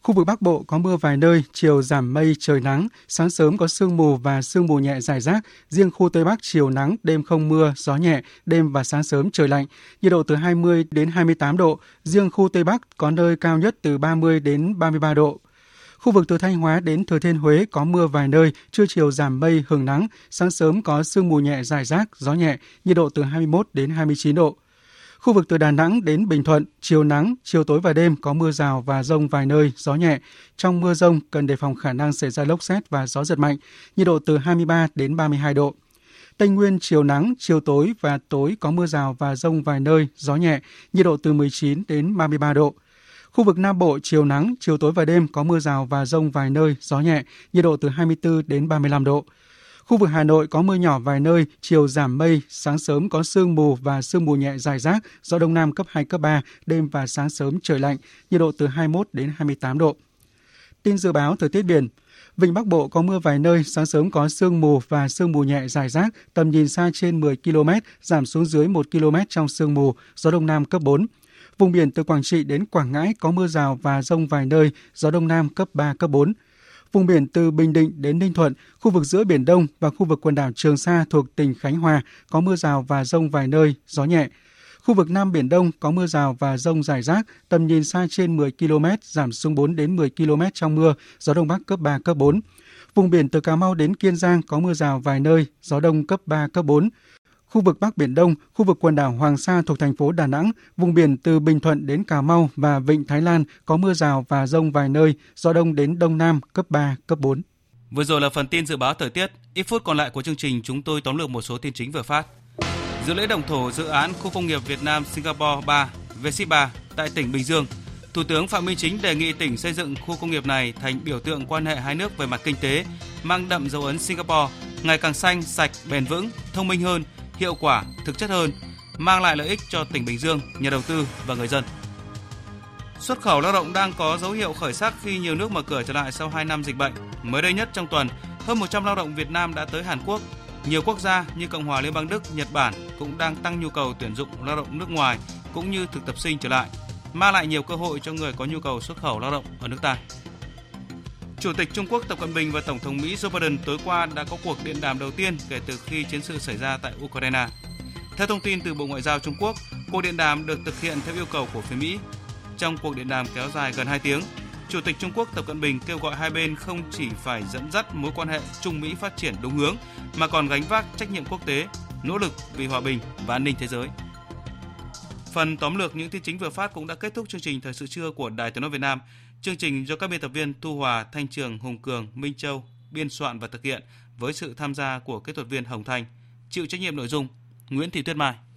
Khu vực Bắc Bộ có mưa vài nơi, chiều giảm mây, trời nắng, sáng sớm có sương mù và sương mù nhẹ rải rác. Riêng khu Tây Bắc chiều nắng, đêm không mưa, gió nhẹ, đêm và sáng sớm trời lạnh, nhiệt độ từ hai mươi đến hai mươi tám độ. Riêng khu Tây Bắc có nơi cao nhất từ ba mươi đến ba mươi ba độ. Khu vực từ Thanh Hóa đến Thừa Thiên Huế có mưa vài nơi, trưa chiều giảm mây, hửng nắng, sáng sớm có sương mù nhẹ rải rác, gió nhẹ, nhiệt độ từ hai mươi mốt đến hai mươi chín độ. Khu vực từ Đà Nẵng đến Bình Thuận, chiều nắng, chiều tối và đêm có mưa rào và dông vài nơi, gió nhẹ. Trong mưa dông cần đề phòng khả năng xảy ra lốc sét và gió giật mạnh, nhiệt độ từ hai mươi ba đến ba mươi hai độ. Tây Nguyên chiều nắng, chiều tối và tối có mưa rào và dông vài nơi, gió nhẹ, nhiệt độ từ mười chín đến ba mươi ba độ. Khu vực Nam Bộ chiều nắng, chiều tối và đêm có mưa rào và dông vài nơi, gió nhẹ, nhiệt độ từ hai mươi tư đến ba mươi lăm độ. Khu vực Hà Nội có mưa nhỏ vài nơi, chiều giảm mây, sáng sớm có sương mù và sương mù nhẹ rải rác, gió Đông Nam cấp hai, cấp ba, đêm và sáng sớm trời lạnh, nhiệt độ từ hai mươi mốt đến hai mươi tám độ. Tin dự báo thời tiết biển. Vịnh Bắc Bộ có mưa vài nơi, sáng sớm có sương mù và sương mù nhẹ rải rác, tầm nhìn xa trên mười ki lô mét, giảm xuống dưới một ki lô mét trong sương mù, gió Đông Nam cấp bốn. Vùng biển từ Quảng Trị đến Quảng Ngãi có mưa rào và dông vài nơi, gió Đông Nam cấp ba, cấp bốn. Vùng biển từ Bình Định đến Ninh Thuận, khu vực giữa Biển Đông và khu vực quần đảo Trường Sa thuộc tỉnh Khánh Hòa có mưa rào và dông vài nơi, gió nhẹ. Khu vực Nam Biển Đông có mưa rào và dông rải rác, tầm nhìn xa trên mười ki lô mét, giảm xuống bốn đến mười ki lô mét trong mưa, gió Đông Bắc cấp ba, cấp bốn. Vùng biển từ Cà Mau đến Kiên Giang có mưa rào vài nơi, gió Đông cấp ba, cấp bốn. Khu vực Bắc Biển Đông, khu vực quần đảo Hoàng Sa thuộc thành phố Đà Nẵng, vùng biển từ Bình Thuận đến Cà Mau và Vịnh Thái Lan có mưa rào và dông vài nơi, gió Đông đến Đông Nam cấp ba, cấp bốn. Vừa rồi là phần tin dự báo thời tiết. Ít phút còn lại của chương trình chúng tôi tóm lược một số tin chính vừa phát. Dự lễ động thổ dự án khu công nghiệp Việt Nam Singapore ba, vê ét i pê ba tại tỉnh Bình Dương, Thủ tướng Phạm Minh Chính đề nghị tỉnh xây dựng khu công nghiệp này thành biểu tượng quan hệ hai nước về mặt kinh tế, mang đậm dấu ấn Singapore, ngày càng xanh, sạch, bền vững, thông minh hơn, hiệu quả, thực chất hơn, mang lại lợi ích cho tỉnh Bình Dương, nhà đầu tư và người dân. Xuất khẩu lao động đang có dấu hiệu khởi sắc khi nhiều nước mở cửa trở lại sau hai năm dịch bệnh. Mới đây nhất trong tuần, hơn một trăm lao động Việt Nam đã tới Hàn Quốc. Nhiều quốc gia như Cộng hòa Liên bang Đức, Nhật Bản cũng đang tăng nhu cầu tuyển dụng lao động nước ngoài cũng như thực tập sinh trở lại. mang lại nhiều cơ hội cho người có nhu cầu xuất khẩu lao động ở nước ta. Chủ tịch Trung Quốc Tập Cận Bình và Tổng thống Mỹ Joe Biden tối qua đã có cuộc điện đàm đầu tiên kể từ khi chiến sự xảy ra tại Ukraine. Theo thông tin từ Bộ Ngoại giao Trung Quốc, cuộc điện đàm được thực hiện theo yêu cầu của phía Mỹ. Trong cuộc điện đàm kéo dài gần hai tiếng, Chủ tịch Trung Quốc Tập Cận Bình kêu gọi hai bên không chỉ phải dẫn dắt mối quan hệ Trung Mỹ phát triển đúng hướng, mà còn gánh vác trách nhiệm quốc tế, nỗ lực vì hòa bình và an ninh thế giới. Phần tóm lược những tin chính vừa phát cũng đã kết thúc chương trình Thời sự trưa của Đài Tiếng nói Việt Nam. Chương trình do các biên tập viên Thu Hòa, Thanh Trường, Hùng Cường, Minh Châu biên soạn và thực hiện với sự tham gia của kỹ thuật viên Hồng Thành. Chịu trách nhiệm nội dung Nguyễn Thị Tuyết Mai.